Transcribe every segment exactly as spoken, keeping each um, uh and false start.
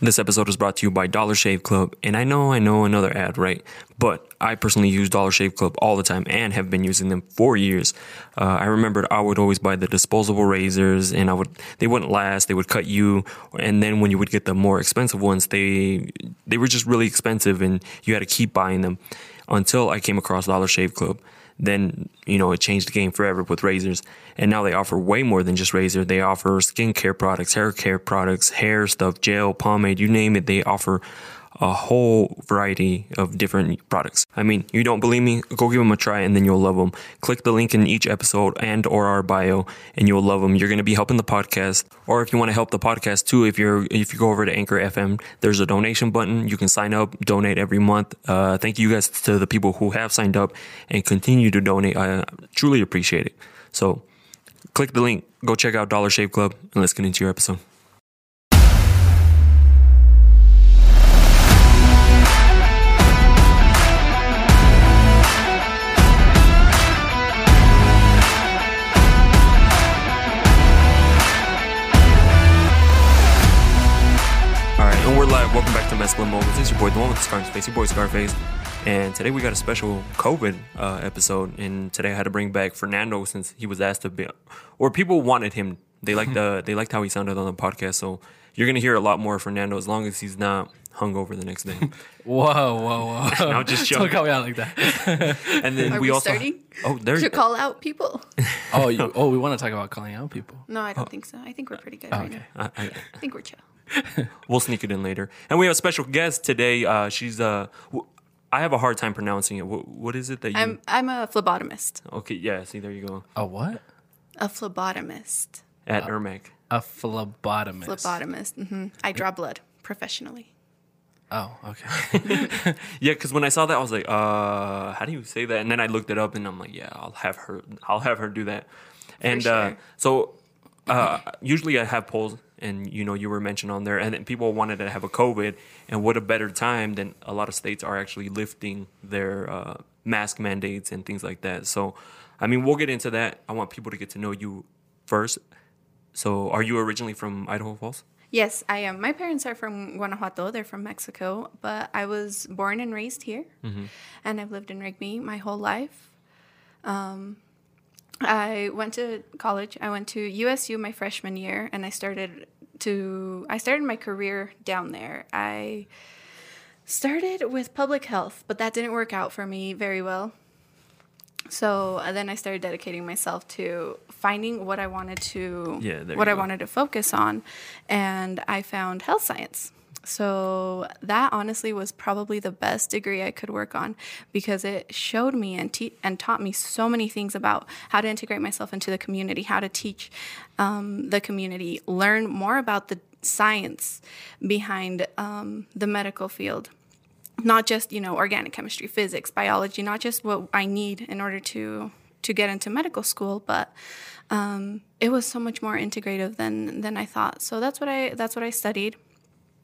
This episode is brought to you by Dollar Shave Club, and I know, I know, another ad, right? But I personally use Dollar Shave Club all the time and have been using them for years. Uh, I remembered I would always buy the disposable razors, and I would they wouldn't last, they would cut you, and then when you would get the more expensive ones, they they were just really expensive, and you had to keep buying them until I came across Dollar Shave Club. Then, you know, it changed the game forever with razors. And now they offer way more than just razor. They offer skincare products, hair care products, hair stuff, gel, pomade, you name it. They offer a whole variety of different products. I mean, you don't believe me? Go give them a try and then you'll love them. Click the link in each episode and or our bio and you'll love them. You're going to be helping the podcast. Or if you want to help the podcast too, if you're if you go over to Anchor F M, there's a donation button. You can sign up, donate every month. Uh, thank you guys to the people who have signed up and continue to donate. I truly appreciate it. So click the link. Go check out Dollar Shave Club and let's get into your episode. Welcome back to Mescaline Moments. It's your boy, the one with the scar on his face, your boy Scarface. And today we got a special COVID uh, episode. And today I had to bring back Fernando since he was asked to be, or people wanted him. They liked the, they liked how he sounded on the podcast. So you're gonna hear a lot more of Fernando as long as he's not hungover the next day. whoa, whoa, whoa! No, just joking. Don't call me out like that. And then Are we, we also starting? Oh, there you go. To call out people. oh, you, oh, we want to talk about calling out people. No, I don't oh. think so. I think we're pretty good oh, right okay. now. I, I, I think we're chill. We'll sneak it in later. And we have a special guest today. Uh, she's uh, w- I have a hard time pronouncing it. W- what is it that you... I'm, I'm a phlebotomist. Okay, yeah, see, there you go. A what? A phlebotomist. At uh, E I R M C. A phlebotomist. Phlebotomist, mm-hmm. I draw blood professionally. Oh, okay. Yeah, because when I saw that, I was like, uh, how do you say that? And then I looked it up, and I'm like, yeah, I'll have her I'll have her do that. For and sure. uh, so uh, usually I have polls. And, you know, you were mentioned on there. And then people wanted to have a COVID. And what a better time than a lot of states are actually lifting their uh, mask mandates and things like that. So, I mean, we'll get into that. I want people to get to know you first. So are you originally from Idaho Falls? Yes, I am. My parents are from Guanajuato. They're from Mexico. But I was born and raised here. Mm-hmm. And I've lived in Rigby my whole life. Um I went to college. I went to U S U my freshman year, and I started to I started my career down there. I started with public health, but that didn't work out for me very well. So then I started dedicating myself to finding what I wanted to yeah, what I wanted to focus on, and I found health science. So that honestly was probably the best degree I could work on because it showed me and te- and taught me so many things about how to integrate myself into the community, how to teach um, the community, learn more about the science behind um, the medical field. Not just, you know, organic chemistry, physics, biology, not just what I need in order to to get into medical school, but um, it was so much more integrative than than I thought. So that's what I that's what I studied.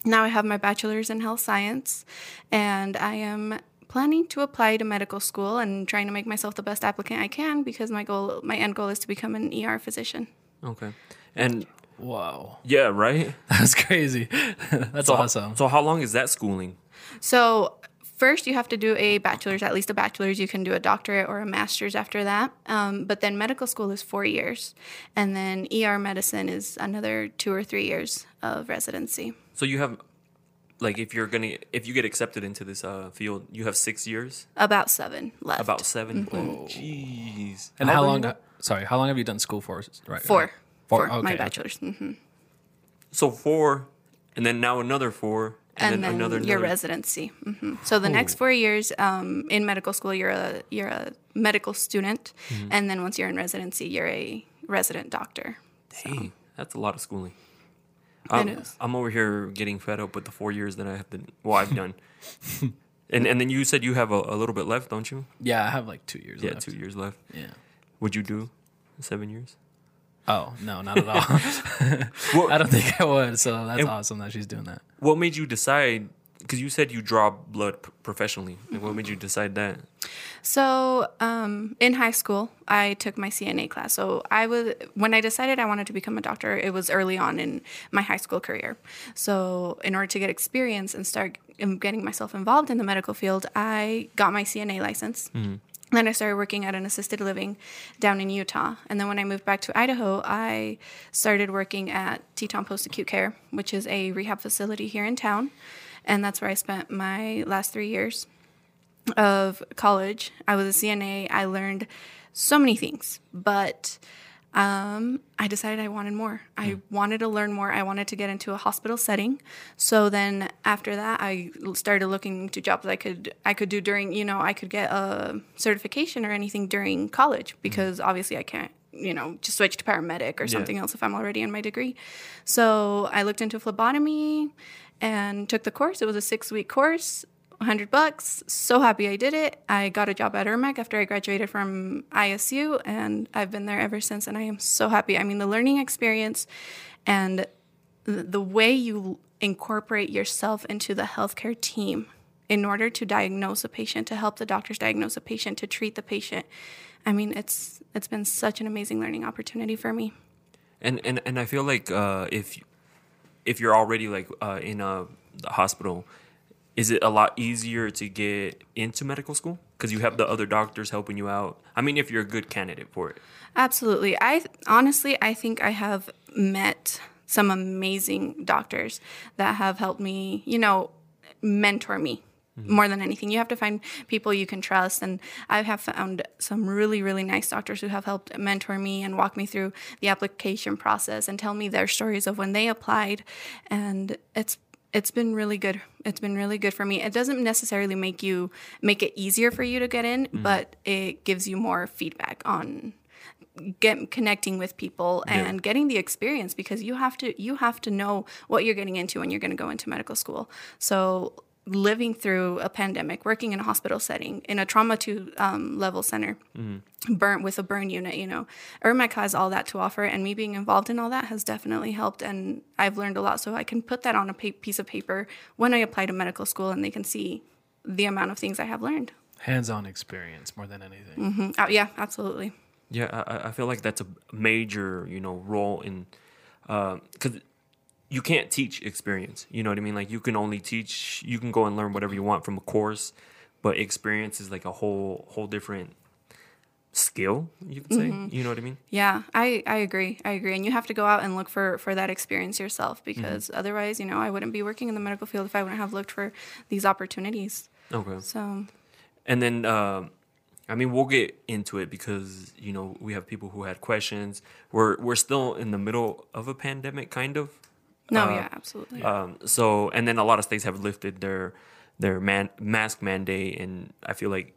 Now I have my bachelor's in health science, and I am planning to apply to medical school and trying to make myself the best applicant I can because my goal, my end goal is to become an E R physician. Okay. And wow. Yeah, right? That's crazy. That's so, awesome. So how long is that schooling? So first you have to do a bachelor's, at least a bachelor's. You can do a doctorate or a master's after that. Um, but then medical school is four years, and then E R medicine is another two or three years of residency. So you have, like, if you're gonna, if you get accepted into this uh, field, you have six years. About seven left. About seven. Mm-hmm. Oh, jeez. And how, how long? You, sorry, how long have you done school for? Right. Four. Four. four. Okay. My bachelor's. Mm-hmm. So four, and then now another four, and, and then, then another. Your another. Residency. Mm-hmm. So the oh. next four years um, in medical school, you're a you're a medical student, mm-hmm. and then once you're in residency, you're a resident doctor. Dang, so. That's a lot of schooling. I'm, I'm over here getting fed up with the four years that I have to, well, I've done. and and then you said you have a, a little bit left, don't you? Yeah, I have like two years yeah, left. Yeah, two years left. Yeah. Would you do seven years? Oh, no, not at all. well, I don't think I would, so that's awesome that she's doing that. What made you decide, because you said you draw blood p- professionally. Like, mm-hmm. What made you decide that? So um, in high school, I took my C N A class. So I was when I decided I wanted to become a doctor, it was early on in my high school career. So in order to get experience and start getting myself involved in the medical field, I got my C N A license. Mm-hmm. Then I started working at an assisted living down in Utah. And then when I moved back to Idaho, I started working at Teton Post Acute Care, which is a rehab facility here in town. And that's where I spent my last three years of college. I was a C N A. I learned so many things, but um, I decided I wanted more. I mm. wanted to learn more. I wanted to get into a hospital setting. So then after that, I started looking to jobs I could I could do during, you know, I could get a certification or anything during college because mm. obviously I can't, you know, just switch to paramedic or something yeah. else if I'm already in my degree. So I looked into phlebotomy and took the course. It was a six-week course. one hundred bucks. So happy I did it. I got a job at E I R M C after I graduated from I S U, and I've been there ever since, and I am so happy. I mean, the learning experience and the way you incorporate yourself into the healthcare team in order to diagnose a patient, to help the doctors diagnose a patient, to treat the patient. I mean, it's it's been such an amazing learning opportunity for me. And and, and I feel like uh, if if you're already like uh, in a the hospital, is it a lot easier to get into medical school? Because you have the other doctors helping you out. I mean, if you're a good candidate for it. Absolutely. I th- honestly, I think I have met some amazing doctors that have helped me, you know, mentor me mm-hmm. more than anything. You have to find people you can trust. And I have found some really, really nice doctors who have helped mentor me and walk me through the application process and tell me their stories of when they applied. And it's It's been really good. It's been really good for me. It doesn't necessarily make you make it easier for you to get in, mm. but it gives you more feedback on get, connecting with people and yeah. getting the experience because you have to you have to know what you're getting into when you're going to go into medical school. So living through a pandemic, working in a hospital setting, in a trauma two um, level center, mm. burnt with a burn unit, you know, E I R M C has all that to offer, and me being involved in all that has definitely helped, and I've learned a lot, so I can put that on a pa- piece of paper when I apply to medical school, and they can see the amount of things I have learned. Hands-on experience more than anything. Mm-hmm. Oh, yeah, absolutely. Yeah, I, I feel like that's a major, you know, role in, because uh, you can't teach experience, you know what I mean? Like, you can only teach, you can go and learn whatever you want from a course, but experience is like a whole, whole different skill, you could say. Mm-hmm. You know what I mean? Yeah, I, I agree. I agree. And you have to go out and look for, for that experience yourself because mm-hmm. otherwise, you know, I wouldn't be working in the medical field if I wouldn't have looked for these opportunities. Okay. So. And then, uh, I mean, we'll get into it because, you know, we have people who had questions. We're, we're still in the middle of a pandemic, kind of. No, uh, yeah, absolutely. Um, so, and then a lot of states have lifted their, their man, mask mandate, and I feel like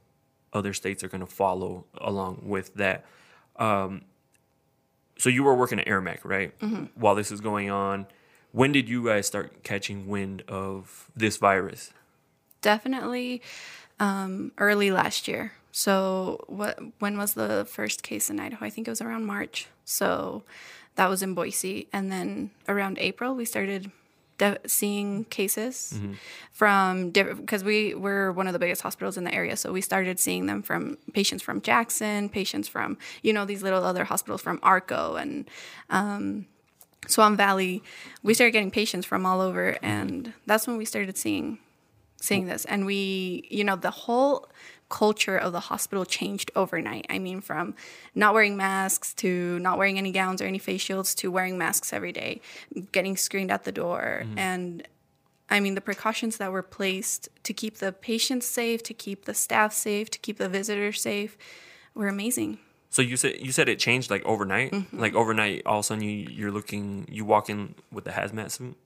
other states are going to follow along with that. Um, so you were working at E I R M C, right? Mm-hmm. While this is going on, when did you guys start catching wind of this virus? Definitely um, early last year. So what? When was the first case in Idaho? I think it was around March. So that was in Boise. And then around April, we started De- seeing cases mm-hmm. from different, because we were one of the biggest hospitals in the area. So we started seeing them from patients from Jackson, patients from, you know, these little other hospitals from Arco and um, Swan Valley. We started getting patients from all over. And that's when we started seeing, seeing this. And we, you know, the whole culture of the hospital changed overnight. I mean, from not wearing masks to not wearing any gowns or any face shields to wearing masks every day, getting screened at the door. Mm-hmm. And I mean, the precautions that were placed to keep the patients safe, to keep the staff safe, to keep the visitors safe were amazing. So you said you said it changed like overnight? Mm-hmm. Like overnight, all of a sudden you, you're looking, you walk in with the hazmat suit?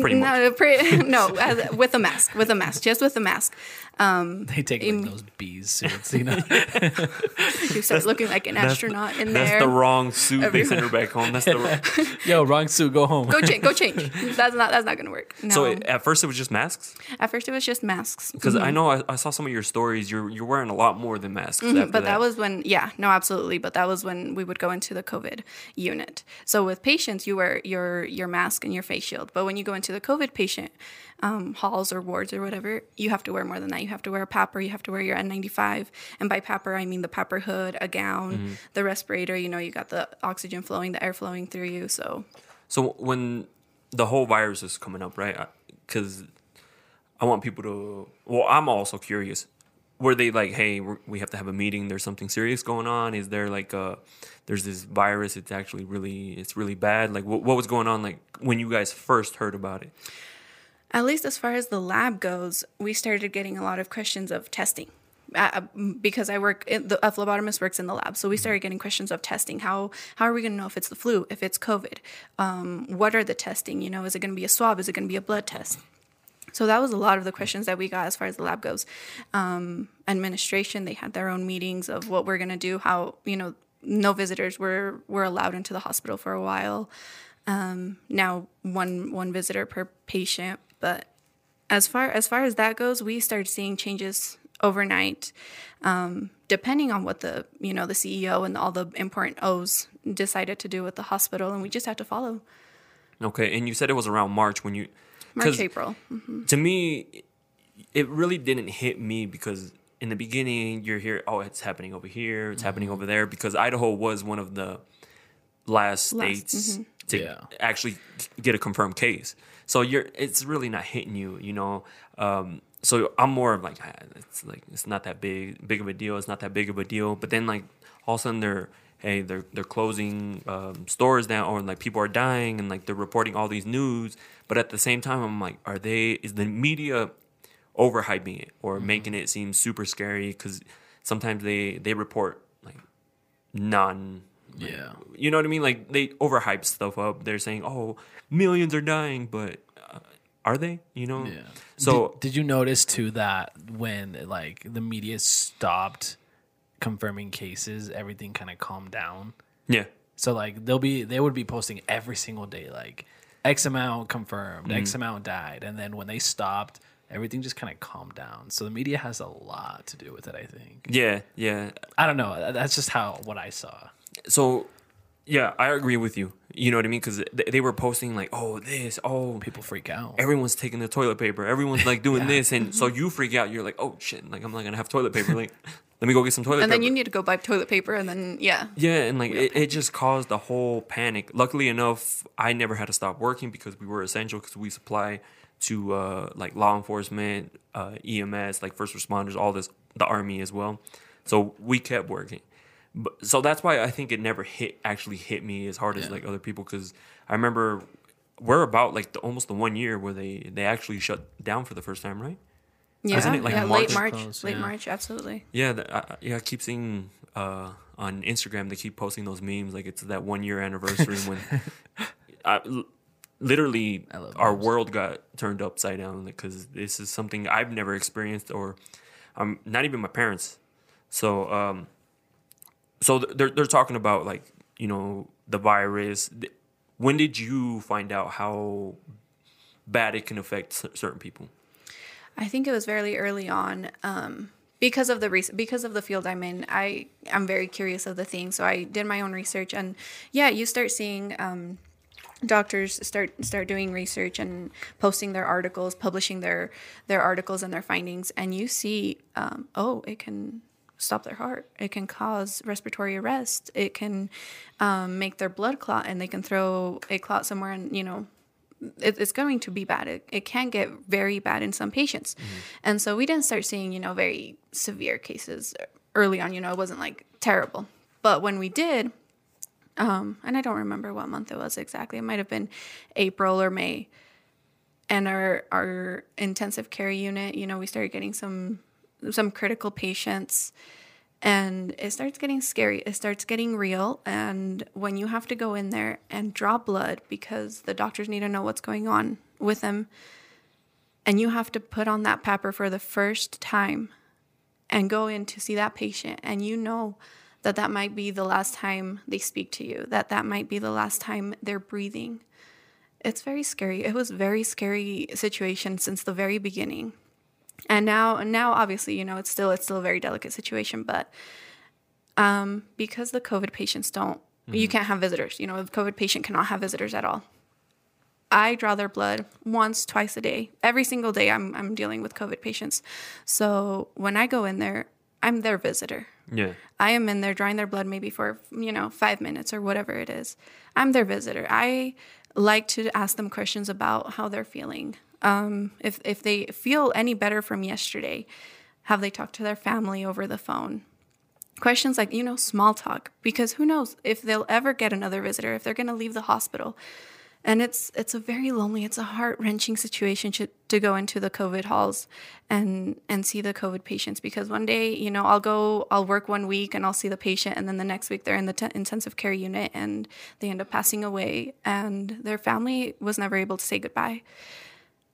Pretty much. No, pre- no as, with a mask, with a mask, just with a mask. Um, they take like, in, those bees suits, you know. You start that's, looking like an astronaut the, in that's there. That's the wrong suit. Every- they send her back home. That's the wrong- yo wrong suit. Go home. Go change. Go change. That's not. That's not gonna work. No. So it, at first it was just masks. At first it was just masks. Because mm-hmm. I know I, I saw some of your stories. You're you're wearing a lot more than masks. Mm-hmm, after but that. that was when yeah no absolutely. But that was when we would go into the COVID unit. So with patients, you wear your your mask and your face shield, but when you go into the COVID patient um, halls or wards or whatever, you have to wear more than that. You have to wear a P A P R, you have to wear your N ninety-five. And by P A P R, I mean the P A P R hood, a gown, mm-hmm. the respirator, you know, you got the oxygen flowing, the air flowing through you. So, so when the whole virus is coming up, right? Because I want people to, well, I'm also curious. Were they like, hey, we're, we have to have a meeting. There's something serious going on. Is there like a, there's this virus. It's actually really, it's really bad. Like what, what was going on? Like when you guys first heard about it? At least as far as the lab goes, we started getting a lot of questions of testing. Uh, because I work, the, a phlebotomist works in the lab. So we started getting questions of testing. How how are we going to know if it's the flu, if it's COVID? Um, what are the testing? You know, is it going to be a swab? Is it going to be a blood test? So that was a lot of the questions that we got as far as the lab goes. Um, administration, they had their own meetings of what we're going to do, how, you know, no visitors were, were allowed into the hospital for a while. Um, now one one visitor per patient. But as far as far as that goes, we started seeing changes overnight, um, depending on what the, you know, the C E O and all the important O's decided to do with the hospital, and we just had to follow. Okay, and you said it was around March when you... March, April. Mm-hmm. To me, it really didn't hit me because in the beginning, you're here, oh, it's happening over here, it's mm-hmm. happening over there, because Idaho was one of the last, last states mm-hmm. to yeah. actually get a confirmed case. So you're, it's really not hitting you, you know. Um, so I'm more of like, it's like it's not that big big of a deal. It's not that big of a deal. But then like all of a sudden they're, hey, they're they're closing um, stores down, or like people are dying, and like they're reporting all these news. But at the same time, I'm like, are they? Is the media overhyping it or mm-hmm. making it seem super scary? Because sometimes they they report like non. Like, yeah. You know what I mean? Like they overhype stuff up. They're saying, oh, millions are dying, but. Uh, Are they? You know? Yeah. So did, did you notice too that when like the media stopped confirming cases, everything kind of calmed down? Yeah. So like they'll be they would be posting every single day like X amount confirmed, mm-hmm. X amount died, and then when they stopped, everything just kind of calmed down. So the media has a lot to do with it, I think. Yeah, yeah. I don't know. That's just how what I saw. So. Yeah, I agree with you. You know what I mean? Because they were posting like, oh, this, oh. People freak out. Everyone's taking the toilet paper. Everyone's like doing yeah. this. And so you freak out. You're like, oh, shit. Like, I'm not going to have toilet paper. Like, let me go get some toilet and paper. And then you need to go buy toilet paper. And then, yeah. Yeah. And like, it, it just caused a whole panic. Luckily enough, I never had to stop working because we were essential, because we supply to uh, like law enforcement, uh, E M S, like first responders, all this, the Army as well. So we kept working. So that's why I think it never hit actually hit me as hard yeah. as like other people, because I remember we're about like the, almost the one year where they, they actually shut down for the first time, right? Yeah, isn't it like yeah March? late March, close, late yeah. March, absolutely. Yeah, the, I, yeah. I keep seeing uh, on Instagram they keep posting those memes like it's that one year anniversary when I, literally I our memes. world got turned upside down, because like, this is something I've never experienced, or um, not even my parents. So. Um, So they're they're talking about like, you know, the virus. When did you find out how bad it can affect certain people? I think it was very early on, um, because of the re- because of the field I'm in. I I'm very curious of the thing, so I did my own research, and yeah, you start seeing. Um, Doctors start start doing research and posting their articles, publishing their their articles and their findings, and you see, um, oh, it can. Stop their heart. It can cause respiratory arrest. It can um, make their blood clot, and they can throw a clot somewhere, and, you know, it, it's going to be bad. It, it can get very bad in some patients. Mm-hmm. And so we didn't start seeing, you know, very severe cases early on. You know, it wasn't, like, terrible. But when we did, um, and I don't remember what month it was exactly. It might have been April or May. And our, our intensive care unit, you know, we started getting some... some critical patients, and it starts getting scary. It starts getting real. And when you have to go in there and draw blood because the doctors need to know what's going on with them, and you have to put on that P A P R for the first time and go in to see that patient, and you know that that might be the last time they speak to you, that that might be the last time they're breathing. It's very scary. It was a very scary situation since the very beginning. And now, now obviously, you know, it's still it's still a very delicate situation. But um, because the COVID patients don't, mm-hmm. you can't have visitors. You know, the COVID patient cannot have visitors at all. I draw their blood once, twice a day. Every single day I'm I'm dealing with COVID patients. So when I go in there, I'm their visitor. Yeah. I am in there drawing their blood maybe for, you know, five minutes or whatever it is. I'm their visitor. I like to ask them questions about how they're feeling. Um, if if they feel any better from yesterday, have they talked to their family over the phone? Questions like, you know, small talk, because who knows if they'll ever get another visitor, if they're going to leave the hospital. And it's it's a very lonely, it's a heart-wrenching situation to, to go into the COVID halls and and see the COVID patients, because one day, you know, I'll go, I'll work one week and I'll see the patient, and then the next week they're in the t- intensive care unit and they end up passing away, and their family was never able to say goodbye.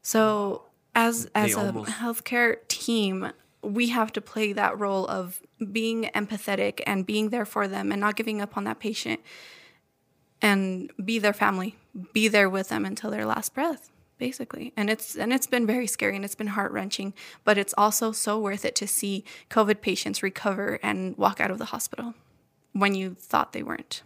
So as as they a almost... healthcare team, we have to play that role of being empathetic and being there for them and not giving up on that patient, and be their family, be there with them until their last breath, basically. And it's and it's been very scary, and it's been heart-wrenching, but it's also so worth it to see COVID patients recover and walk out of the hospital when you thought they weren't.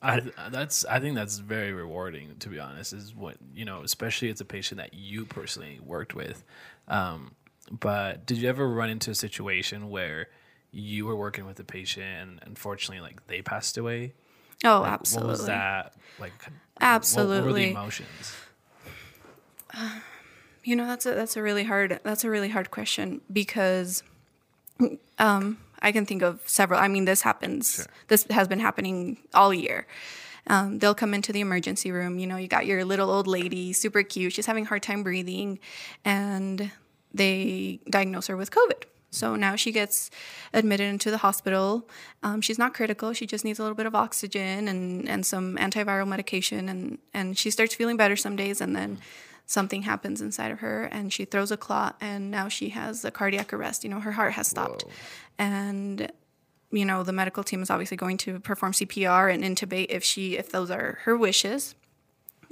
I that's I think that's very rewarding, to be honest, is what, you know, especially as a patient that you personally worked with. Um, but did you ever run into a situation where you were working with a patient and unfortunately, like, they passed away? Oh, like, absolutely. What was that? Like, absolutely. What, what were the emotions? Uh, you know, that's a that's a really hard that's a really hard question, because um, I can think of several. I mean, this happens. Sure. This has been happening all year. Um, they'll come into the emergency room. You know, you got your little old lady, super cute. She's having a hard time breathing, and they diagnose her with COVID. So now she gets admitted into the hospital. Um, she's not critical. She just needs a little bit of oxygen and, and some antiviral medication. And, and she starts feeling better some days. And then something happens inside of her. And she throws a clot. And now she has a cardiac arrest. You know, her heart has stopped. Whoa. And, you know, the medical team is obviously going to perform C P R and intubate if she if those are her wishes.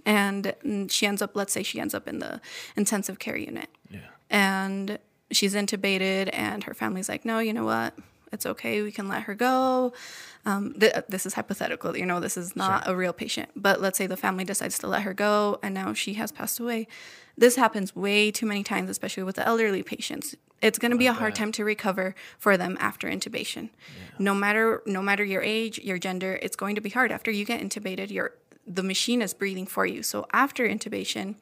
And she ends up, let's say she ends up in the intensive care unit. Yeah. And she's intubated, and her family's like, no, you know what? It's okay. We can let her go. Um, th- this is hypothetical. You know, this is not sure. a real patient. But let's say the family decides to let her go, and now she has passed away. This happens way too many times, especially with the elderly patients. It's going to be a hard time to recover for them after intubation. Yeah. No matter no matter your age, your gender, it's going to be hard. After you get intubated, your the machine is breathing for you. So after intubation,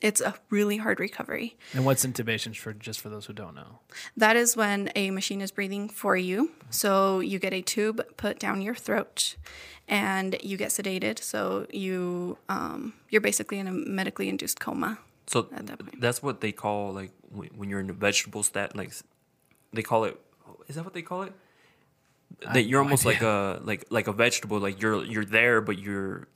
it's a really hard recovery. And what's intubation, for just for those who don't know? That is when a machine is breathing for you. Mm-hmm. So you get a tube put down your throat, and you get sedated. So you um, you're basically in a medically induced coma. So at that point. That's what they call, like, when you're in a vegetable stat. Like, they call it. Is that what they call it? I that you're almost no like a like like a vegetable. Like you're you're there, but you're you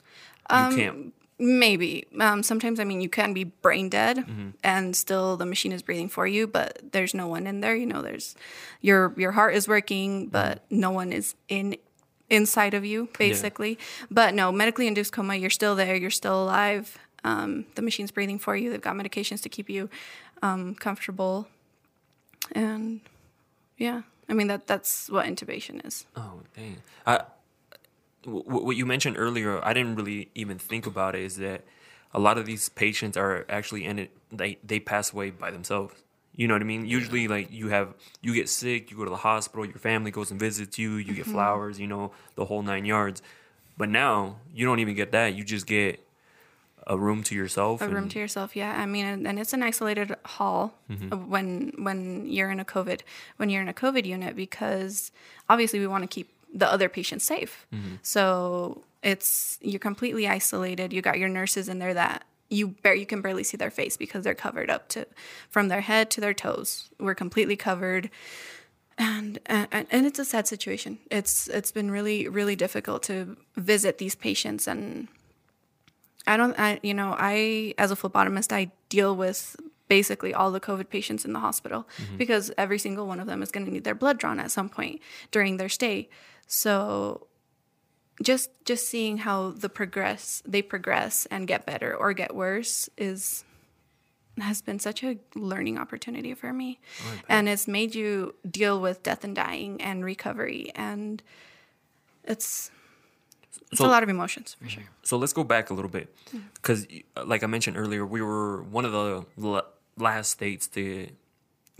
um, can't. Maybe. Um, sometimes, I mean, you can be brain dead, mm-hmm. and still the machine is breathing for you, but there's no one in there. You know, there's your your heart is working, but no one is in inside of you, basically. Yeah. But no, medically induced coma, you're still there. You're still alive. Um, the machine's breathing for you. They've got medications to keep you um, comfortable. And, yeah, I mean, that that's what intubation is. Oh, dang. I- What you mentioned earlier, I didn't really even think about it, is that a lot of these patients are actually in it, they, they pass away by themselves. You know what I mean? Usually, like, you have, you get sick, you go to the hospital, your family goes and visits you, you get mm-hmm. flowers, you know, the whole nine yards. But now, you don't even get that. You just get a room to yourself. A and, room to yourself, yeah. I mean, and it's an isolated hall mm-hmm. when when you're in a COVID, when you're in a COVID unit, because obviously we want to keep the other patient's safe. Mm-hmm. So it's, you're completely isolated. You got your nurses in there that you bar- you can barely see their face because they're covered up to from their head to their toes. We're completely covered. And, and, and it's a sad situation. It's, it's been really, really difficult to visit these patients. And I don't, I, you know, I, as a phlebotomist, I deal with basically all the COVID patients in the hospital mm-hmm. because every single one of them is going to need their blood drawn at some point during their stay. So just just seeing how the progress they progress and get better or get worse is has been such a learning opportunity for me. Oh, and it's made you deal with death and dying and recovery. And it's It's so, a lot of emotions, for sure. So let's go back a little bit, because mm-hmm. like I mentioned earlier, we were one of the l- last states to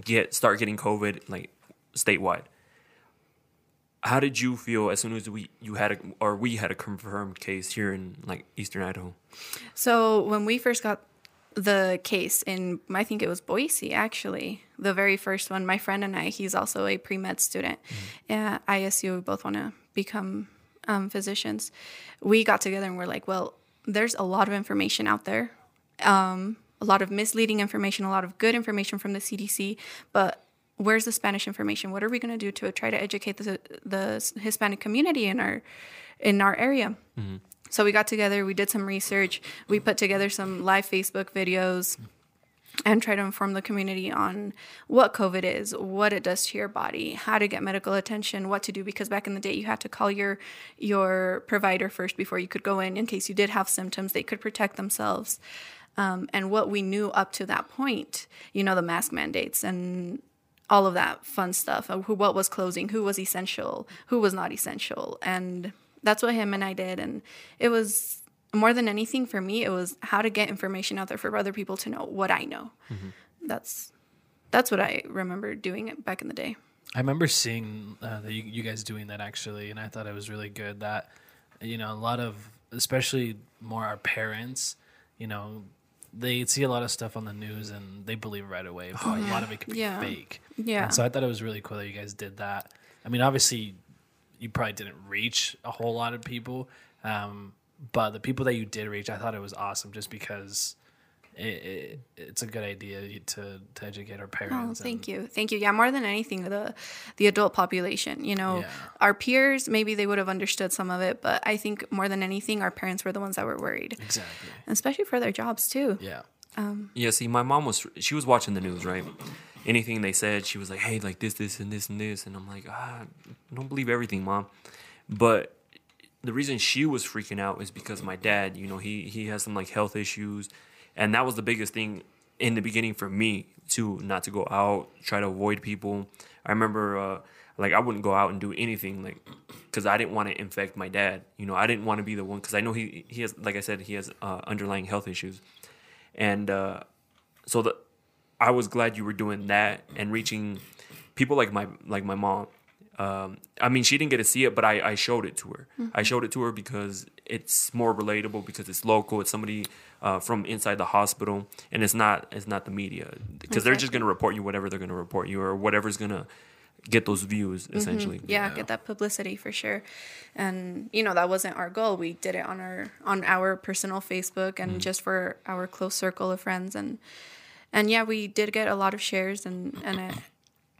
get start getting COVID like statewide. How did you feel as soon as we you had a, or we had a confirmed case here in like Eastern Idaho? So when we first got the case in, I think it was Boise, actually, the very first one, my friend and I, he's also a pre-med student mm-hmm. at I S U. We both want to become um, physicians. We got together and we're like, well, there's a lot of information out there, um, a lot of misleading information, a lot of good information from the C D C, but where's the Spanish information? What are we going to do to try to educate the, the Hispanic community in our in our area? Mm-hmm. So we got together, we did some research, we put together some live Facebook videos and try to inform the community on what COVID is, what it does to your body, how to get medical attention, what to do, because back in the day you had to call your your provider first before you could go in, in case you did have symptoms, they could protect themselves. Um, and what we knew up to that point, you know, the mask mandates and all of that fun stuff, who, what was closing, who was essential, who was not essential. And that's what him and I did. And it was, more than anything for me, it was how to get information out there for other people to know what I know. Mm-hmm. That's that's what I remember doing it back in the day. I remember seeing uh, the, you, you guys doing that, actually, and I thought it was really good that, you know, a lot of, especially more our parents, you know, they see a lot of stuff on the news and they believe right away, but oh, yeah. a lot of it could be yeah. fake. Yeah. And so I thought it was really cool that you guys did that. I mean, obviously, you probably didn't reach a whole lot of people, um, but the people that you did reach, I thought it was awesome just because it, it, it's a good idea to, to educate our parents. Oh, thank and, you. Thank you. Yeah, more than anything, the the adult population. You know, yeah. our peers, maybe they would have understood some of it, but I think more than anything, our parents were the ones that were worried. Exactly. And especially for their jobs, too. Yeah. Um, yeah, see, my mom was, she was watching the news, right? Anything they said, she was like, hey, like this, this, and this, and this. And I'm like, ah, don't believe everything, Mom. But the reason she was freaking out is because my dad, you know, he he has some, like, health issues. And that was the biggest thing in the beginning for me, too, not to go out, try to avoid people. I remember, uh, like, I wouldn't go out and do anything, like, because I didn't want to infect my dad. You know, I didn't want to be the one, because I know he, he has, like I said, he has uh, underlying health issues. And uh, so the... I was glad you were doing that and reaching people like my like my mom. Um, I mean, she didn't get to see it, but I, I showed it to her. Mm-hmm. I showed it to her because it's more relatable, because it's local. It's somebody uh, from inside the hospital, and it's not it's not the media, because okay. they're just going to report you whatever they're going to report you, or whatever's going to get those views, essentially. Mm-hmm. Yeah, you know? Get that publicity for sure. And, you know, that wasn't our goal. We did it on our on our personal Facebook and mm-hmm. just for our close circle of friends. And. And, yeah, we did get a lot of shares, and, and it,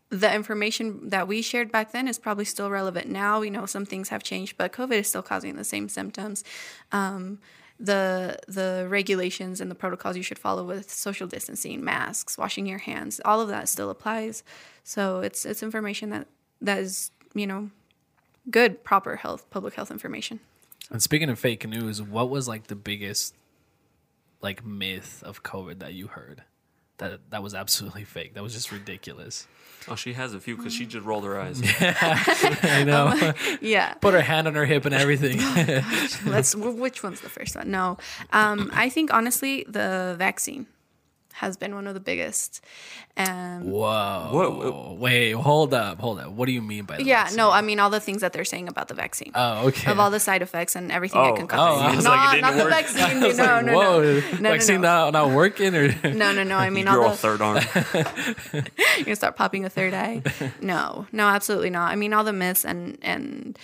the information that we shared back then is probably still relevant now. We know some things have changed, but COVID is still causing the same symptoms. Um, the the regulations and the protocols you should follow with social distancing, masks, washing your hands, all of that still applies. So it's it's information that, that is, you know, good, proper health, public health information. And speaking of fake news, what was, like, the biggest, like, myth of COVID that you heard? That that was absolutely fake. That was just ridiculous. Oh, she has a few, because she just rolled her eyes. Yeah, I know. Um, yeah. Put her hand on her hip and everything. Oh, Let's. Which one's the first one? No. Um, I think, honestly, the vaccine has been one of the biggest. Um, Whoa. Whoa. Wait, hold up. Hold up. What do you mean by that? Yeah, vaccine? No, I mean all the things that they're saying about the vaccine. Oh, okay. Of all the side effects and everything oh, that can cause. Oh, I was no, like, it didn't not work. The vaccine. No, like, no, whoa, no, no, no. Vaccine no, no. Not, not working? Or? No, no, no. I mean, you're all the... third arm. You're going to start popping a third eye? No, no, absolutely not. I mean, all the myths and... and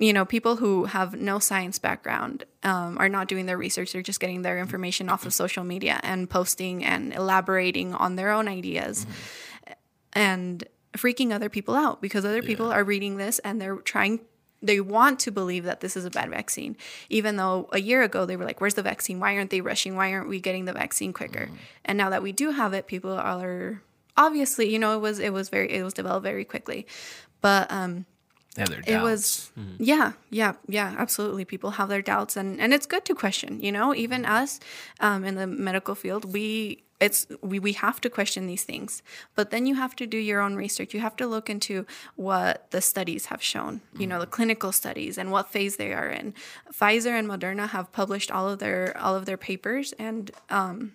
you know, people who have no science background um, are not doing their research. They're just getting their information off of social media and posting and elaborating on their own ideas mm-hmm. and freaking other people out, because other yeah. people are reading this and they're trying, they want to believe that this is a bad vaccine, even though a year ago they were like, where's the vaccine? Why aren't they rushing? Why aren't we getting the vaccine quicker? Mm-hmm. And now that we do have it, people are obviously, you know, it was, it was very, it was developed very quickly, but, um, have their doubts. It was, mm-hmm. yeah, yeah, yeah, absolutely. People have their doubts, and, and it's good to question, you know, even us um, in the medical field, we it's we, we have to question these things. But then you have to do your own research. You have to look into what the studies have shown, mm-hmm. you know, the clinical studies and what phase they are in. Pfizer and Moderna have published all of their all of their papers, and um,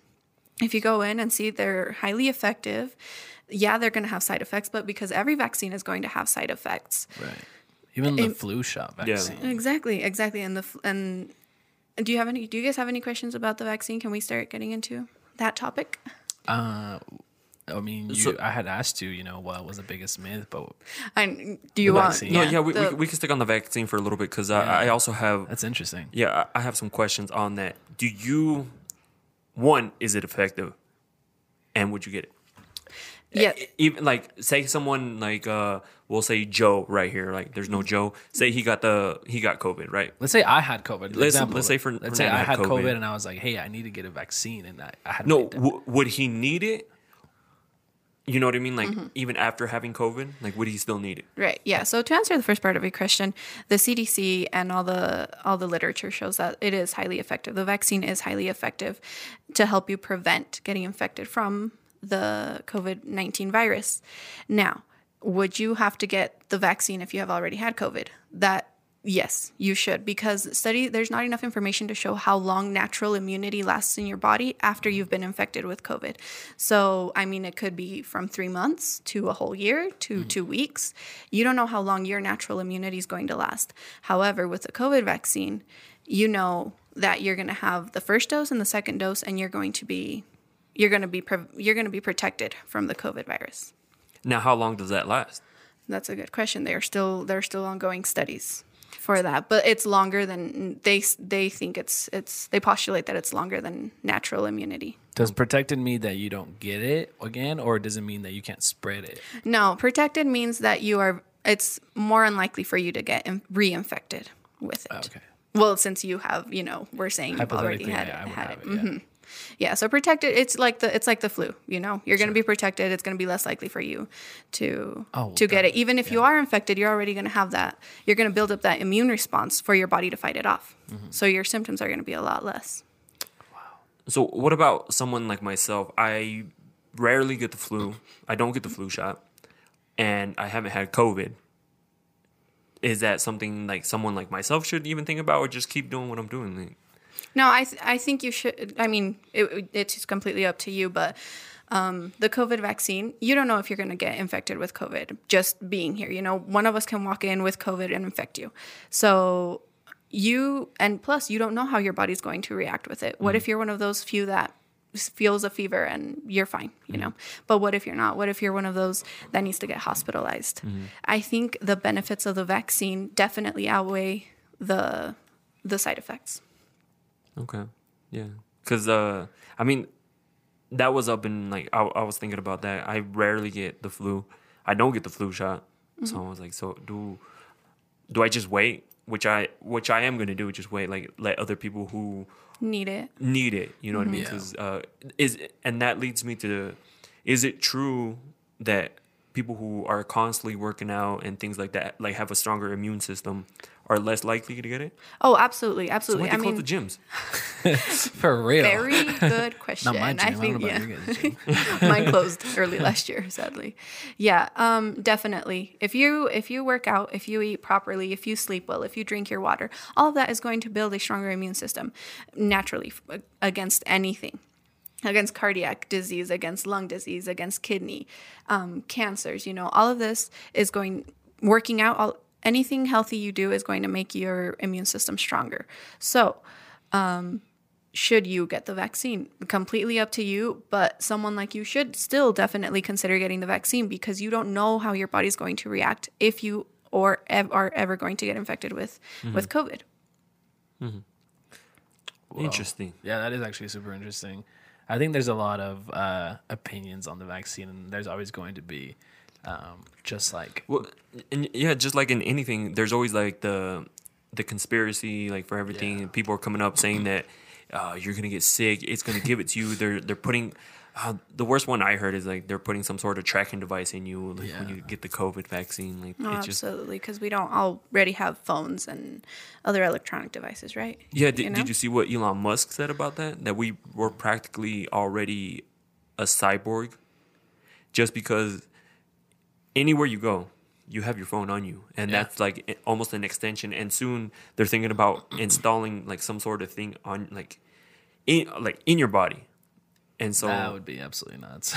if you go in and see they're highly effective, yeah, they're going to have side effects, but because every vaccine is going to have side effects. Right. Even the it, flu shot vaccine. Yeah. Exactly, exactly. And the and do you have any? Do you guys have any questions about the vaccine? Can we start getting into that topic? Uh, I mean, you, so, I had asked you, you know, what was the biggest myth, but and do you want? Vaccine. No, yeah, yeah we, the, we we can stick on the vaccine for a little bit because yeah. I, I also have. That's interesting. Yeah, I have some questions on that. Do you? One, is it effective, and would you get it? Yeah, even like say someone like uh, we'll say Joe right here. Like, there's no Joe. Say he got the he got COVID, right? Let's say I had COVID. Let's, example, let's say for let's say I had COVID. COVID and I was like, hey, I need to get a vaccine, and I, I had no. W- would he need it? You know what I mean? Like, mm-hmm. even after having COVID, like, would he still need it? Right. Yeah. So to answer the first part of your question, the C D C and all the all the literature shows that it is highly effective. The vaccine is highly effective to help you prevent getting infected from the COVID nineteen virus. Now, would you have to get the vaccine if you have already had COVID? That, yes, you should, because study there's not enough information to show how long natural immunity lasts in your body after you've been infected with COVID. So, I mean, it could be from three months to a whole year to mm-hmm. two weeks. You don't know how long your natural immunity is going to last. However, with the COVID vaccine, you know that you're going to have the first dose and the second dose, and you're going to be You're gonna be pre- you're gonna be protected from the COVID virus. Now, how long does that last? That's a good question. They are still there are still ongoing studies for that, but it's longer than they they think it's it's they postulate that it's longer than natural immunity. Does protected mean that you don't get it again, or does it mean that you can't spread it? No, protected means that you are. It's more unlikely for you to get reinfected with it. Okay. Well, since you have, you know, we're saying you've already had yeah, it. I would had have it. it. Yeah. Mm-hmm. Yeah, so protected. It's like the it's like the flu. You know, you're sure. going to be protected. It's going to be less likely for you to oh, well, to get it. Even if yeah. you are infected, you're already going to have that. You're going to build up that immune response for your body to fight it off. Mm-hmm. So your symptoms are going to be a lot less. Wow. So what about someone like myself? I rarely get the flu. I don't get the flu shot, and I haven't had COVID. Is that something like someone like myself should even think about, or just keep doing what I'm doing? Like, No, I th- I think you should. I mean, it, it's completely up to you. But um, the COVID vaccine, you don't know if you're going to get infected with COVID just being here. You know, one of us can walk in with COVID and infect you. So you, and plus you don't know how your body's going to react with it. What mm-hmm. if you're one of those few that feels a fever and you're fine, you mm-hmm. know? But what if you're not? What if you're one of those that needs to get hospitalized? Mm-hmm. I think the benefits of the vaccine definitely outweigh the the side effects. Okay, yeah, because uh, I mean, that was up in like I, I was thinking about that. I rarely get the flu. I don't get the flu shot, mm-hmm. so I was like, so do do I just wait? Which I which I am gonna do, just wait. Like let other people who need it need it. You know mm-hmm. what I mean? Because yeah. uh, is and that leads me to, is it true that people who are constantly working out and things like that, like have a stronger immune system, are less likely to get it? Oh, absolutely, absolutely. So why do you I call mean, it the gyms? For real. Very good question. Not my gym. I, think, I don't know about yeah. your gym. Mine closed early last year, sadly. Yeah, um, definitely. If you if you work out, if you eat properly, if you sleep well, if you drink your water, all of that is going to build a stronger immune system naturally against anything. Against cardiac disease, against lung disease, against kidney, um, cancers, you know, all of this is going, working out, all, anything healthy you do is going to make your immune system stronger. So um, should you get the vaccine? Completely up to you, but someone like you should still definitely consider getting the vaccine because you don't know how your body's going to react if you or ev- are ever going to get infected with, mm-hmm. with COVID. Mm-hmm. Whoa. Interesting. Yeah, that is actually super interesting. I think there's a lot of uh, opinions on the vaccine, and there's always going to be um, just like... Well, and yeah, just like in anything, there's always like the the conspiracy like for everything. Yeah. People are coming up saying that uh, you're going to get sick. It's going to give it to you. They're they're putting... Uh, the worst one I heard is like they're putting some sort of tracking device in you like, yeah. when you get the COVID vaccine. Like, oh, it's just, absolutely, because we don't already have phones and other electronic devices, right? Yeah, did you, know? did you see what Elon Musk said about that? That we were practically already a cyborg, just because anywhere you go, you have your phone on you. And yeah. that's like almost an extension. And soon they're thinking about installing like some sort of thing on like in, like in your body. And so that would be absolutely nuts.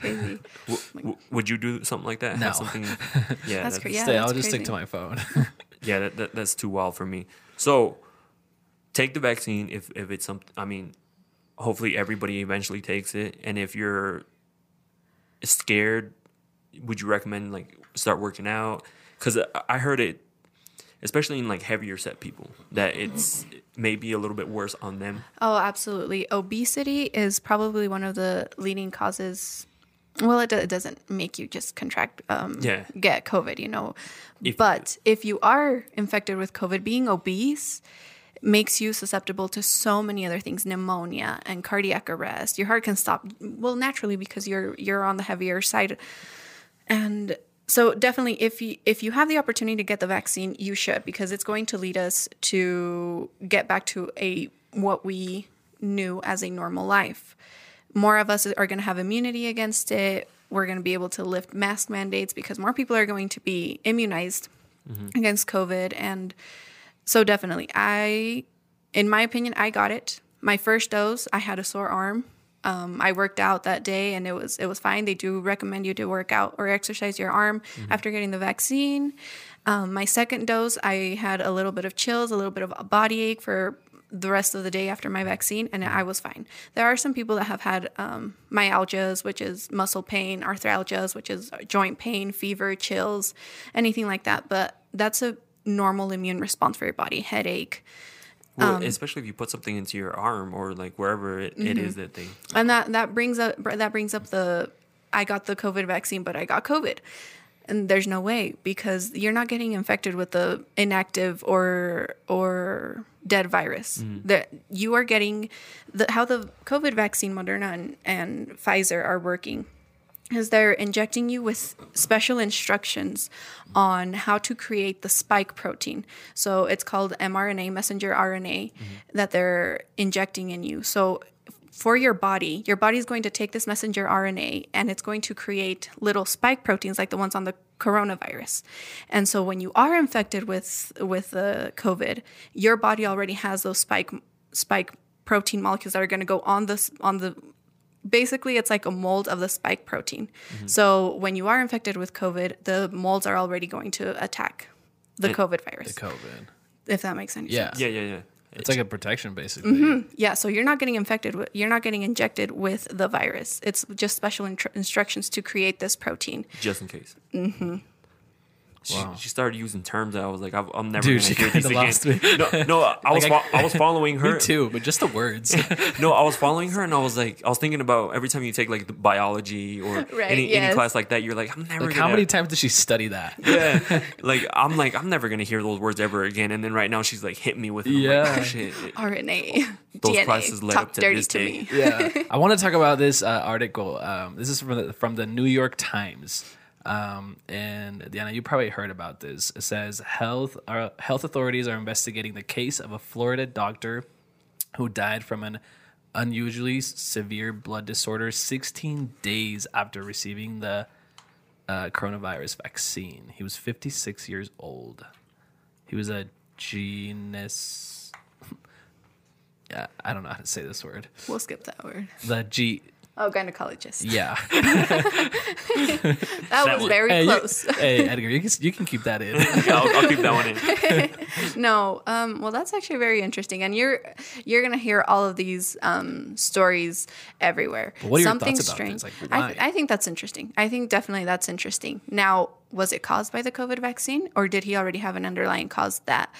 Crazy. W- w- would you do something like that? No. Have something, yeah, that's, that's, cr- yeah, stay, that's I'll crazy. Just stick to my phone. yeah, that, that, that's too wild for me. So take the vaccine if, if it's something. I mean, hopefully everybody eventually takes it. And if you're scared, would you recommend like start working out? Because I heard it, especially in like heavier set people, that it's. Maybe a little bit worse on them. Oh, absolutely. Obesity is probably one of the leading causes. Well, it, do- it doesn't make you just contract, um, yeah. get COVID, you know. If, but if you are infected with COVID, being obese makes you susceptible to so many other things, pneumonia and cardiac arrest. Your heart can stop, well, naturally, because you're you're on the heavier side. And so definitely, if you, if you have the opportunity to get the vaccine, you should, because it's going to lead us to get back to a what we knew as a normal life. More of us are going to have immunity against it. We're going to be able to lift mask mandates because more people are going to be immunized mm-hmm. against COVID. And so definitely, I, in my opinion, I got it. My first dose, I had a sore arm. Um, I worked out that day and it was it was fine. They do recommend you to work out or exercise your arm mm-hmm. after getting the vaccine. Um, my second dose, I had a little bit of chills, a little bit of a body ache for the rest of the day after my vaccine, and I was fine. There are some people that have had um, myalgias, which is muscle pain, arthralgias, which is joint pain, fever, chills, anything like that. But that's a normal immune response for your body, headache. Well, um, especially if you put something into your arm or like wherever it, mm-hmm. it is that they. And that, that brings up that brings up the I got the COVID vaccine, but I got COVID. And there's no way, because you're not getting infected with the inactive or or dead virus. Mm-hmm. That you are getting the how the COVID vaccine, Moderna and, and Pfizer are working, is they're injecting you with special instructions on how to create the spike protein. So it's called mRNA, messenger R N A, mm-hmm. that they're injecting in you. So for your body, your body is going to take this messenger R N A and it's going to create little spike proteins like the ones on the coronavirus. And so when you are infected with with uh, COVID, your body already has those spike spike protein molecules that are going to go on the on the basically, it's like a mold of the spike protein. Mm-hmm. So when you are infected with COVID, the molds are already going to attack the and COVID virus. The COVID. If that makes any yeah. sense. Yeah, yeah, yeah. It's, it's like a protection, basically. Mm-hmm. Yeah, so you're not getting infected. With, you're not getting injected with the virus. It's just special in- instructions to create this protein. Just in case. Mm-hmm. Wow. She, she started using terms that I was like, I've, I'm never going to hear these again. No, no, I, I was like, I, I was following her. Me too, but just the words. No, I was following her, and I was like, I was thinking about every time you take like the biology or right, any, yes. any class like that, you're like, I'm never. Like, gonna, how many times did she study that? Yeah, like I'm like I'm never going to hear those words ever again. And then right now she's like hit me with it. Yeah, like, oh, shit. R N A. Those D N A, classes led up to this to day. Me. Yeah, I want to talk about this uh, article. Um, this is from the, from the New York Times. Um, and Diana, you probably heard about this. It says health uh, health authorities are investigating the case of a Florida doctor who died from an unusually severe blood disorder sixteen days after receiving the uh, coronavirus vaccine. He was fifty-six years old. He was a genus. yeah, I don't know how to say this word. We'll skip that word. The G. Oh, gynecologist. Yeah. that, that was very hey, close. You, hey, Edgar, you can, you can keep that in. yeah, I'll, I'll keep that one in. no, um, well, that's actually very interesting. And you're you're going to hear all of these um, stories everywhere. But what are Something your thoughts strange. About this? Like, I, th- I think that's interesting. I think definitely that's interesting. Now, was it caused by the COVID vaccine, or did he already have an underlying cause that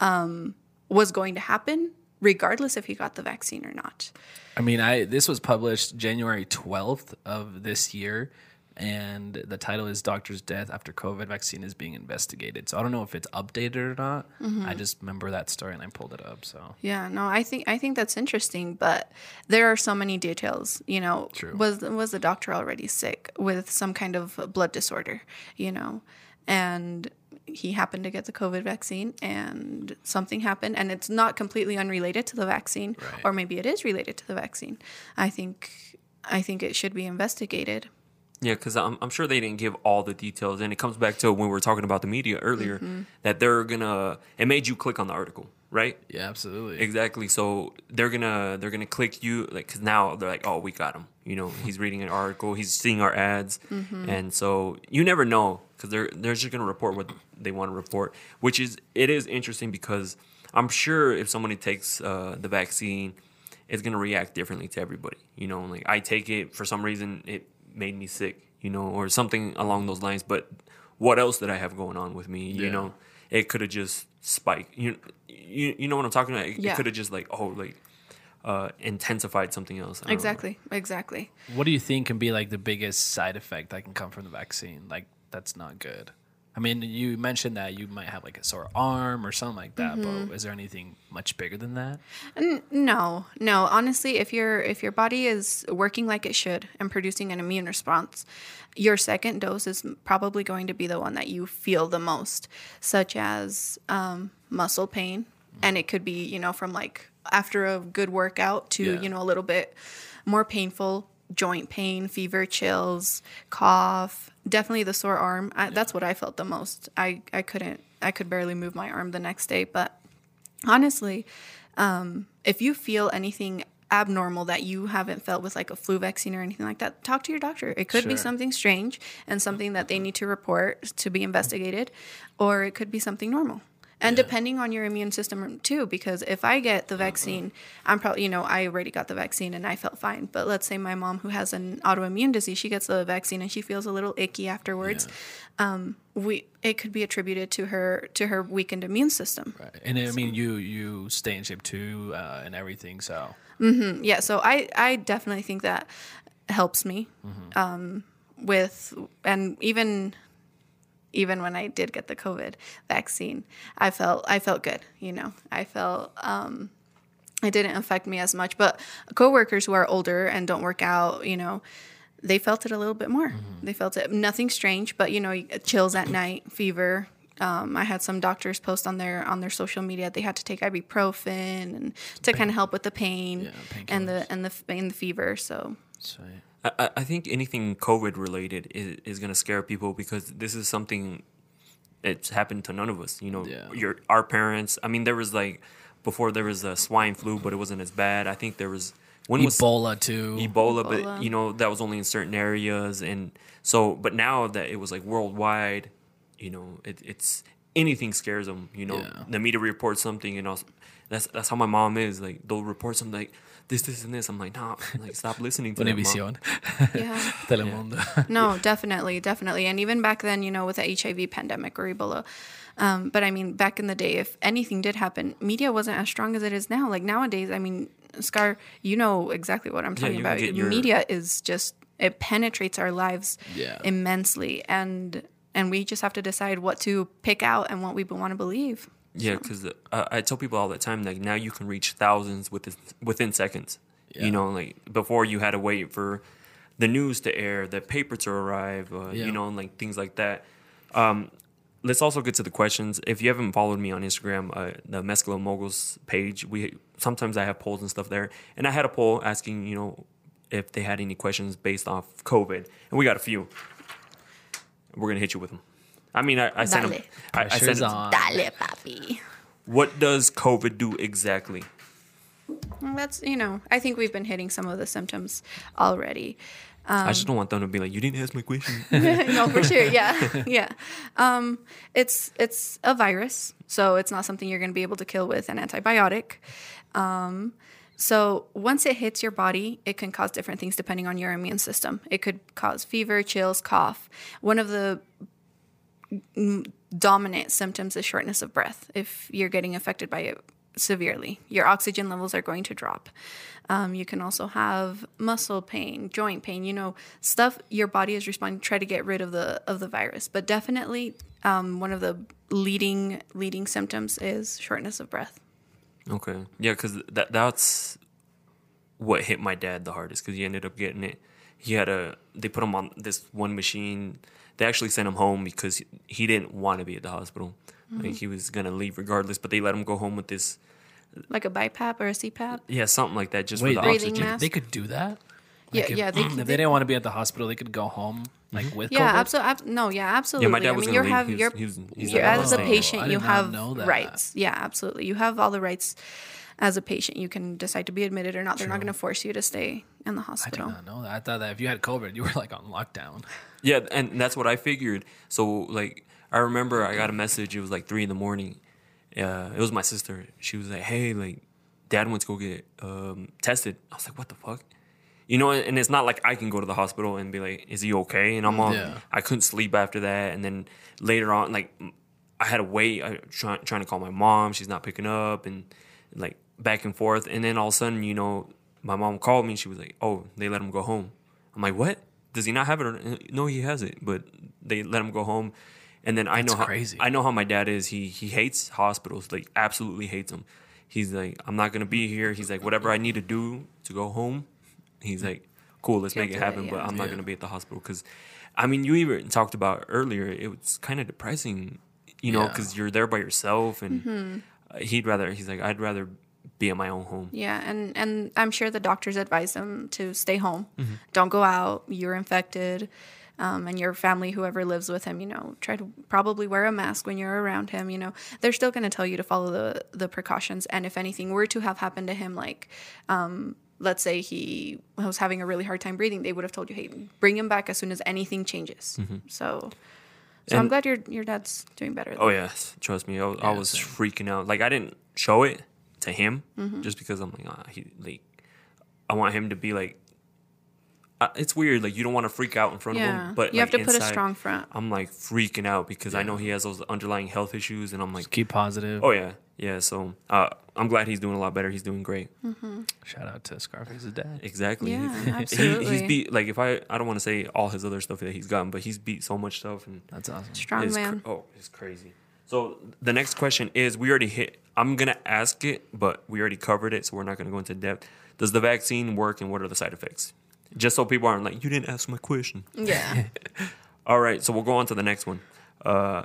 um, was going to happen? Regardless if he got the vaccine or not. I mean, I this was published January twelfth of this year, and the title is Doctor's Death After COVID Vaccine is Being Investigated. So I don't know if it's updated or not. Mm-hmm. I just remember that story and I pulled it up. So yeah, no, I think I think that's interesting, but there are so many details. You know, True. was was the doctor already sick with some kind of blood disorder? You know, and. He happened to get the COVID vaccine and something happened, and it's not completely unrelated to the vaccine, right. Or maybe it is related to the vaccine. I think I think it should be investigated. Yeah, because I'm, I'm sure they didn't give all the details. And it comes back to when we were talking about the media earlier, mm-hmm. that they're going to, it made you click on the article, right? Yeah, absolutely. Exactly. So they're going to, they're going to click you, like, because now they're like, oh, we got him. You know, he's reading an article, he's seeing our ads. Mm-hmm. And so you never know, because they're, they're just going to report what they want to report, which is, it is interesting because I'm sure if somebody takes uh, the vaccine, it's going to react differently to everybody. You know, like I take it for some reason, it made me sick, you know, or something along those lines. But what else did I have going on with me? Yeah. You know, it could have just spiked. You, you you know what I'm talking about? It, yeah. it could have just like, oh, like uh, intensified something else. I exactly. Exactly. What do you think can be like the biggest side effect that can come from the vaccine? Like, that's not good. I mean, you mentioned that you might have like a sore arm or something like that, mm-hmm. but is there anything much bigger than that? No, no. Honestly, if your if your body is working like it should and producing an immune response, your second dose is probably going to be the one that you feel the most, such as um, muscle pain, mm-hmm. and it could be, you know, from like after a good workout to yeah. you know a little bit more painful. Joint pain, fever, chills, cough, definitely the sore arm. I, yeah. That's what I felt the most. I, I couldn't, I could barely move my arm the next day. But honestly, um, if you feel anything abnormal that you haven't felt with like a flu vaccine or anything like that, talk to your doctor. It could sure. be something strange and something that they need to report to be investigated, or it could be something normal. And yeah. depending on your immune system, too, because if I get the vaccine, I'm probably, you know, I already got the vaccine and I felt fine. But let's say my mom, who has an autoimmune disease, she gets the vaccine and she feels a little icky afterwards. Yeah. Um, we it could be attributed to her to her weakened immune system. Right. And I mean, so. you you stay in shape, too, uh, and everything. So, mm-hmm. yeah. So I, I definitely think that helps me mm-hmm. um, with and even. Even when I did get the COVID vaccine, I felt I felt good. You know, I felt um, it didn't affect me as much. But coworkers who are older and don't work out, you know, they felt it a little bit more. Mm-hmm. They felt it. Nothing strange, but you know, chills at night, fever. Um, I had some doctors post on their on their social media they had to take ibuprofen and to kind of help with the pain yeah, and the and the and the fever. So. Sweet. I, I think anything COVID related is, is going to scare people because this is something that's happened to none of us. You know, yeah. your our parents. I mean, there was like before there was a swine flu, but it wasn't as bad. I think there was when Ebola was, too. Ebola, Ebola, but you know that was only in certain areas, and so. But now that it was like worldwide, you know, it, it's anything scares them. You know, yeah. the media reports something, and also, that's that's how my mom is. Like they'll report something. Like, This, this, and this. I'm like, nah, like, stop listening to them. yeah. yeah. No, definitely, definitely. And even back then, you know, with the H I V pandemic or Ebola. Um, but I mean, back in the day, if anything did happen, media wasn't as strong as it is now. Like nowadays, I mean, Scar, you know exactly what I'm talking yeah, about. Your... Media is just, it penetrates our lives yeah. immensely. And, and we just have to decide what to pick out and what we want to believe. Yeah, because uh, I tell people all the time, like, now you can reach thousands within, within seconds. Yeah. You know, like, before you had to wait for the news to air, the paper to arrive, uh, yeah. you know, and, like, things like that. Um, let's also get to the questions. If you haven't followed me on Instagram, uh, the Mescalo Moguls page, we sometimes I have polls and stuff there. And I had a poll asking, you know, if they had any questions based off COVID. And we got a few. We're going to hit you with them. I mean, I, I sent him. I, I sent on. Dale, papi. What does COVID do exactly? Well, that's, you know, I think we've been hitting some of the symptoms already. Um, I just don't want them to be like, you didn't ask my question. No, for sure. Yeah. Yeah. Um, it's, it's a virus, so it's not something you're going to be able to kill with an antibiotic. Um, So once it hits your body, it can cause different things depending on your immune system. It could cause fever, chills, cough. One of the dominant symptoms is shortness of breath. If you're getting affected by it severely, your oxygen levels are going to drop. Um, you can also have muscle pain, joint pain, you know, stuff your body is responding to try to get rid of the of the virus. But definitely um, one of the leading leading symptoms is shortness of breath. Okay. Yeah, because that, that's what hit my dad the hardest, because he ended up getting it. He had a they put him on this one machine. They actually sent him home because he didn't want to be at the hospital. Mm-hmm. Like he was going to leave regardless, but they let him go home with this. Like a BiPAP or a C PAP? Yeah, something like that. Just Wait, for the oxygen. Mask? They could do that? Like yeah, if, yeah. They, if they, they didn't want to be at the hospital, they could go home like with yeah, COVID. Yeah, absolutely. No, yeah, absolutely. Yeah, my dad was I mean, you're leave. Have, he's, you're, he's, he's you're as a patient, you have rights. Yeah, absolutely. You have all the rights as a patient. You can decide to be admitted or not. They're True. Not going to force you to stay in the hospital. I did not know that. I thought that if you had COVID, you were like on lockdown. Yeah, and that's what I figured. So like, I remember I got a message. It was like three in the morning. Uh, it was my sister. She was like, "Hey, like, Dad went to go get um, tested." I was like, "What the fuck?" You know, and it's not like I can go to the hospital and be like, is he okay? And I'm all, yeah. I couldn't sleep after that. And then later on, like, I had to wait, I, try, trying to call my mom. She's not picking up and, like, back and forth. And then all of a sudden, you know, my mom called me and she was like, oh, they let him go home. I'm like, what? Does he not have it? Or, no, he has it, but they let him go home. And then I That's know how crazy. I know how my dad is. He he hates hospitals, like, absolutely hates them. He's like, I'm not going to be here. He's like, whatever I need to do to go home. He's like, cool, let's Can't make it happen, it, yeah. but I'm not yeah. going to be at the hospital. Because, I mean, you even talked about earlier, it was kind of depressing, you know, because yeah. you're there by yourself. And mm-hmm. he'd rather, he's like, I'd rather be in my own home. Yeah, and, and I'm sure the doctors advised him to stay home. Mm-hmm. Don't go out. You're infected. Um, and your family, whoever lives with him, you know, try to probably wear a mask when you're around him. You know, they're still going to tell you to follow the, the precautions. And if anything were to have happened to him, like, um, let's say he was having a really hard time breathing, they would have told you, hey, bring him back as soon as anything changes. Mm-hmm. So so and I'm glad your your dad's doing better. Oh, yes. Trust me. I was, yeah, I was so. freaking out. Like, I didn't show it to him mm-hmm. just because I'm like, oh, he, like, I want him to be like, uh, it's weird. Like, you don't want to freak out in front yeah. of him. But you like, have to inside, put a strong front. I'm, like, freaking out because yeah. I know he has those underlying health issues. And I'm like... Just keep positive. Oh, yeah. Yeah, so uh, I'm glad he's doing a lot better. He's doing great. Mm-hmm. Shout out to Scarface's dad. Exactly. Yeah, absolutely. He, he's beat, like, if I, I don't want to say all his other stuff that he's gotten, but he's beat so much stuff. And that's awesome. Strong it's man. Cr- oh, it's crazy. So the next question is, we already hit, I'm going to ask it, but we already covered it, so we're not going to go into depth. Does the vaccine work and what are the side effects? Just so people aren't like, you didn't ask my question. Yeah. All right, so we'll go on to the next one. Uh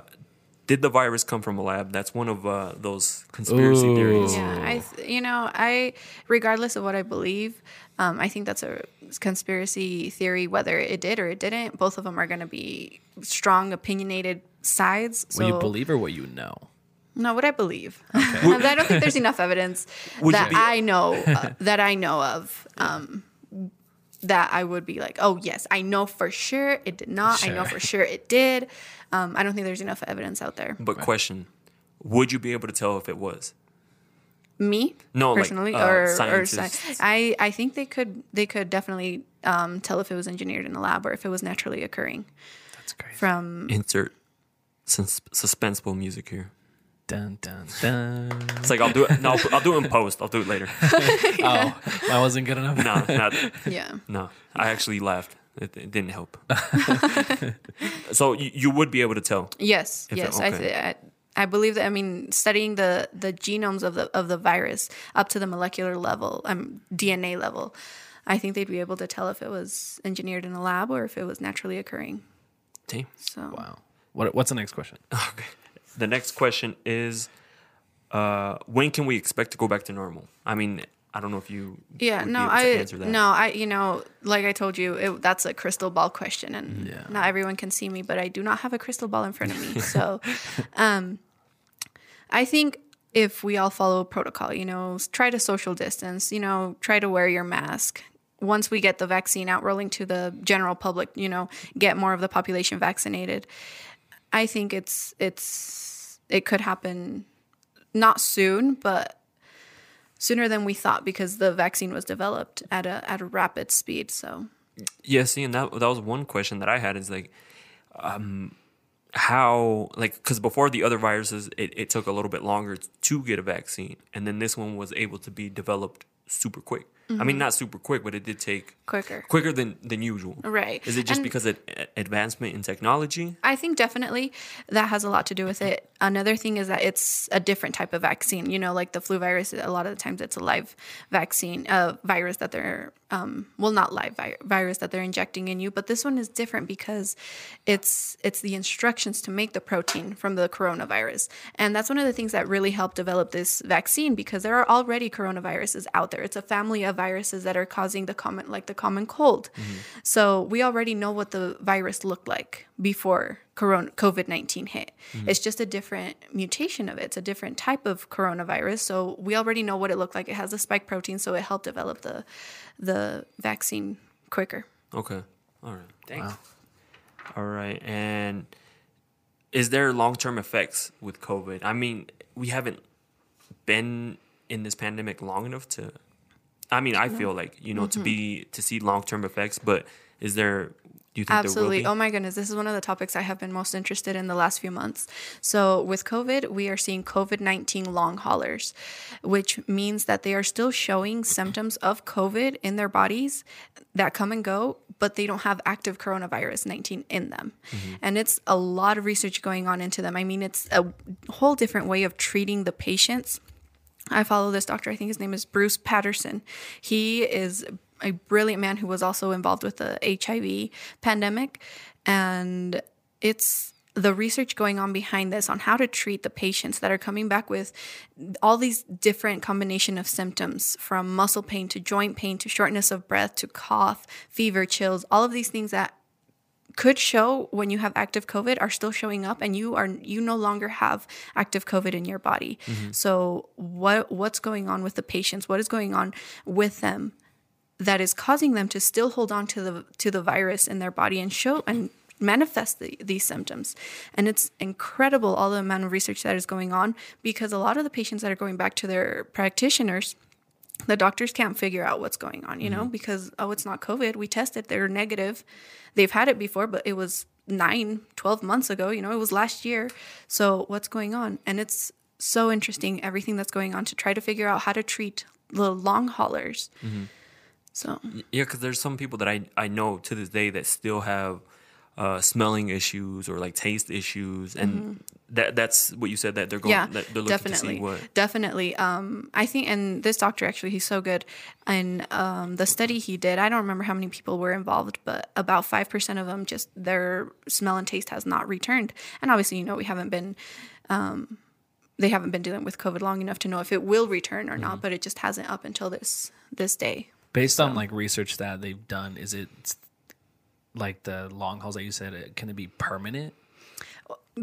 Did the virus come from a lab? That's one of uh, those conspiracy Ooh. Theories. Yeah, I th- you know, I regardless of what I believe, um, I think that's a conspiracy theory. Whether it did or it didn't, both of them are going to be strong, opinionated sides. So, what you believe or what you know? No, what I believe. Okay. Would, I don't think there's enough evidence that be, I know uh, that I know of. Um, that I would be like, oh, yes, I know for sure it did not. Sure. I know for sure it did. Um, I don't think there's enough evidence out there. But right. question, would you be able to tell if it was? Me? No, personally, like, uh, or, scientists. Or sci- I, I think they could they could definitely um, tell if it was engineered in a lab or if it was naturally occurring. That's crazy. From Insert sus- suspenseful music here. Dun, dun, dun. It's like I'll do it. No, I'll, I'll do it in post. I'll do it later. yeah. Oh, that wasn't good enough. No, not. Yeah. No, I actually laughed. It, it didn't help. So you, you would be able to tell. Yes. Yes. It, okay. I, th- I I believe that. I mean, studying the, the genomes of the of the virus up to the molecular level, um, D N A level, I think they'd be able to tell if it was engineered in a lab or if it was naturally occurring. Damn. So wow. What what's the next question? Okay. The next question is, uh, when can we expect to go back to normal? I mean, I don't know if you yeah, would no, be able to I, answer that. No, I, you know, like I told you, it, that's a crystal ball question, and yeah. not everyone can see me, but I do not have a crystal ball in front of me. So um, I think if we all follow protocol, you know, try to social distance, you know, try to wear your mask. Once we get the vaccine out rolling to the general public, you know, get more of the population vaccinated. I think it's it's it could happen not soon, but sooner than we thought because the vaccine was developed at a at a rapid speed. So yeah, see, and that that was one question that I had is like, um, how like because before the other viruses, it, it took a little bit longer to get a vaccine, and then this one was able to be developed super quick. Mm-hmm. I mean, not super quick, but it did take quicker, quicker than, than usual. Right. Is it just and because of advancement in technology? I think definitely that has a lot to do with it. Another thing is that it's a different type of vaccine. You know, like the flu virus, a lot of the times it's a live vaccine, a virus that they're, um, well, not live vi- virus that they're injecting in you. But this one is different because it's it's the instructions to make the protein from the coronavirus. And that's one of the things that really helped develop this vaccine because there are already coronaviruses out there. It's a family of viruses that are causing the common, like the common cold. Mm-hmm. So we already know what the virus looked like before corona, COVID nineteen hit. Mm-hmm. It's just a different mutation of it. It's a different type of coronavirus. So we already know what it looked like. It has the spike protein, so it helped develop the the vaccine quicker. Okay. All right. Thanks. Wow. All right. And is there long-term effects with COVID? I mean, we haven't been in this pandemic long enough to, I mean, I no. feel like, you know, mm-hmm. to be, to see long-term effects, but is there... Do you think Absolutely. There will be? Oh my goodness. This is one of the topics I have been most interested in the last few months. So with COVID, we are seeing COVID nineteen long haulers, which means that they are still showing symptoms of COVID in their bodies that come and go, but they don't have active coronavirus nineteen in them. Mm-hmm. And it's a lot of research going on into them. I mean, it's a whole different way of treating the patients. I follow this doctor. I think his name is Bruce Patterson. He is a brilliant man who was also involved with the H I V pandemic. And it's the research going on behind this on how to treat the patients that are coming back with all these different combination of symptoms, from muscle pain to joint pain to shortness of breath to cough, fever, chills, all of these things that could show when you have active COVID are still showing up, and you are you no longer have active COVID in your body. Mm-hmm. So what what's going on with the patients? What is going on with them that is causing them to still hold on to the to the virus in their body and show and manifest the, these symptoms? And it's incredible, all the amount of research that is going on, because a lot of the patients that are going back to their practitioners, the doctors can't figure out what's going on, you mm-hmm. know, because, oh, it's not COVID. We tested. They're negative. They've had it before, but it was nine, twelve months ago. You know, it was last year. So what's going on? And it's so interesting, everything that's going on, to try to figure out how to treat the long haulers. Mm-hmm. So yeah, because there's some people that I, I know to this day that still have uh, smelling issues or like taste issues, and mm-hmm. that that's what you said, that they're going yeah, that they're looking definitely. To see what definitely. Um, I think, and this doctor actually, he's so good, and um, the study he did, I don't remember how many people were involved, but about five percent of them, just their smell and taste has not returned, and obviously, you know, we haven't been. Um, They haven't been dealing with COVID long enough to know if it will return or mm-hmm. not, but it just hasn't up until this this day. Based so. on like research that they've done, is it like the long hauls that you said? Can it be permanent?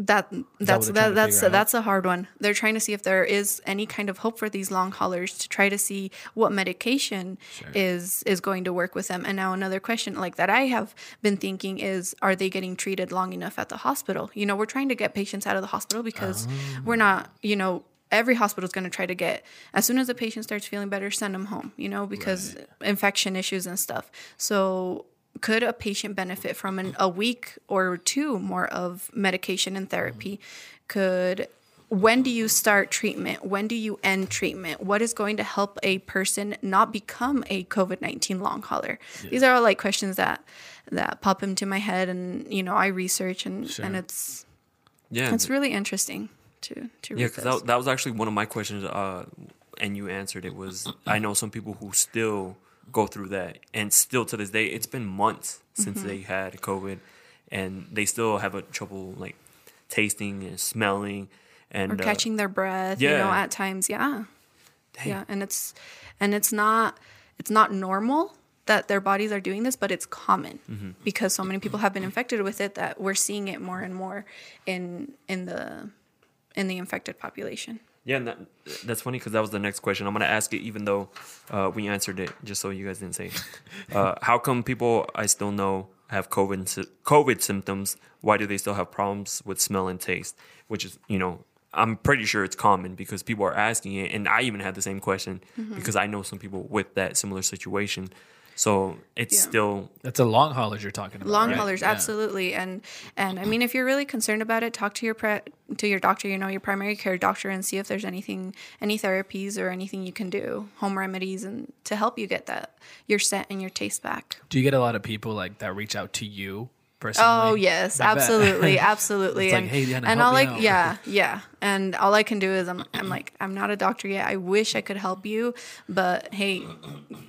That that's that that, that's a, that's a hard one. They're trying to see if there is any kind of hope for these long haulers, to try to see what medication sure. is is going to work with them. And now another question like that I have been thinking is, are they getting treated long enough at the hospital? You know, we're trying to get patients out of the hospital because um. we're not, you know. Every hospital is going to try to get, as soon as the patient starts feeling better, send them home, you know, because right. infection issues and stuff. So could a patient benefit from an, a week or two more of medication and therapy? Could, when do you start treatment? When do you end treatment? What is going to help a person not become a COVID nineteen long hauler? Yeah. These are all like questions that, that pop into my head, and, you know, I research, and, sure. and it's, yeah, it's really interesting. To, to yeah, because that, that was actually one of my questions, uh, and you answered it. Was, I know some people who still go through that, and still to this day, it's been months since mm-hmm. they had COVID, and they still have a trouble like tasting and smelling, and or catching uh, their breath. Yeah. You know, at times, yeah, Dang. yeah, and it's and it's not it's not normal that their bodies are doing this, but it's common mm-hmm. because so many people have been infected with it that we're seeing it more and more in in the. in the infected population. Yeah, and that, that's funny, because that was the next question. I'm going to ask it, even though uh, we answered it, just so you guys didn't say it. Uh, how come people I still know have COVID, COVID symptoms? Why do they still have problems with smell and taste? Which is, you know, I'm pretty sure it's common because people are asking it. And I even had the same question mm-hmm. because I know some people with that similar situation. So it's yeah. still... That's a long haulers you're talking about, Long right? haulers, yeah. absolutely. And, and I mean, if you're really concerned about it, talk to your pre- to your doctor, you know, your primary care doctor, and see if there's anything, any therapies or anything you can do, home remedies, and to help you get that, your scent and your taste back. Do you get a lot of people like that reach out to you personally? Oh, yes, I absolutely, bet. absolutely. It's and, like, hey, Diana, and help all me like, out. Yeah, yeah. And all I can do is I'm, I'm like, I'm not a doctor yet. I wish I could help you, but hey,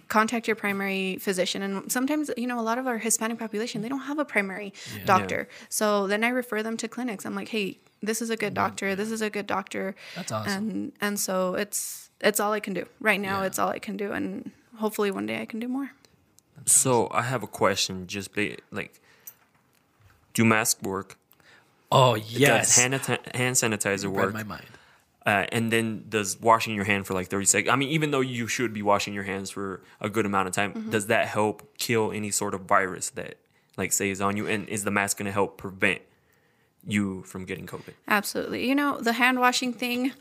contact your primary physician. And sometimes, you know, a lot of our Hispanic population, they don't have a primary yeah. doctor. Yeah. So then I refer them to clinics. I'm like, hey, this is a good doctor. This is a good doctor. That's awesome. And, and so it's, it's all I can do right now. Yeah. It's all I can do. And hopefully one day I can do more. So I have a question. Just like, do masks work? Oh yes. Does hand, at- hand sanitizer you work? Read my mind. Uh, and then does washing your hand for like thirty seconds, I mean, even though you should be washing your hands for a good amount of time, mm-hmm. does that help kill any sort of virus that like say is on you? And is the mask going to help prevent you from getting COVID? Absolutely. You know, the hand washing thing,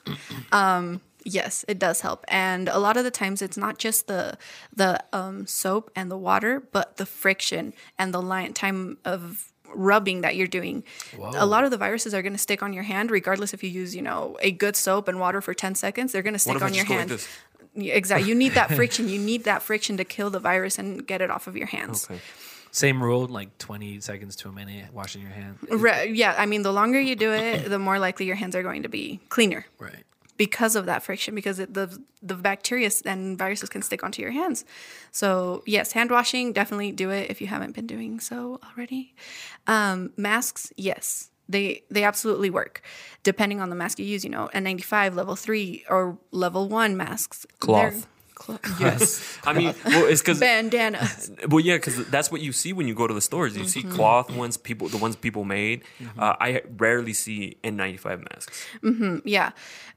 um, yes, it does help. And a lot of the times it's not just the the um, soap and the water, but the friction and the line, time of rubbing that you're doing. Whoa. A lot of the viruses are going to stick on your hand, regardless if you use, you know, a good soap and water for ten seconds, they're going to stick on your hand. Like yeah, exactly. You need that friction. You need that friction to kill the virus and get it off of your hands. Okay. Same rule, like twenty seconds to a minute, washing your hands. Right. Yeah. I mean, the longer you do it, the more likely your hands are going to be cleaner. Right. Because of that friction, because it, the the bacteria and viruses can stick onto your hands. So, yes, hand washing, definitely do it if you haven't been doing so already. Um, masks, yes, they they absolutely work, depending on the mask you use. You know, N ninety-five, level three, or level one masks. Cloth. Cloth. Yes. I mean, well, it's because... Bandanas. Well, yeah, because that's what you see when you go to the stores. You mm-hmm. see cloth ones, people, the ones people made. Mm-hmm. Uh, I rarely see N ninety-five masks. Mm-hmm, yeah.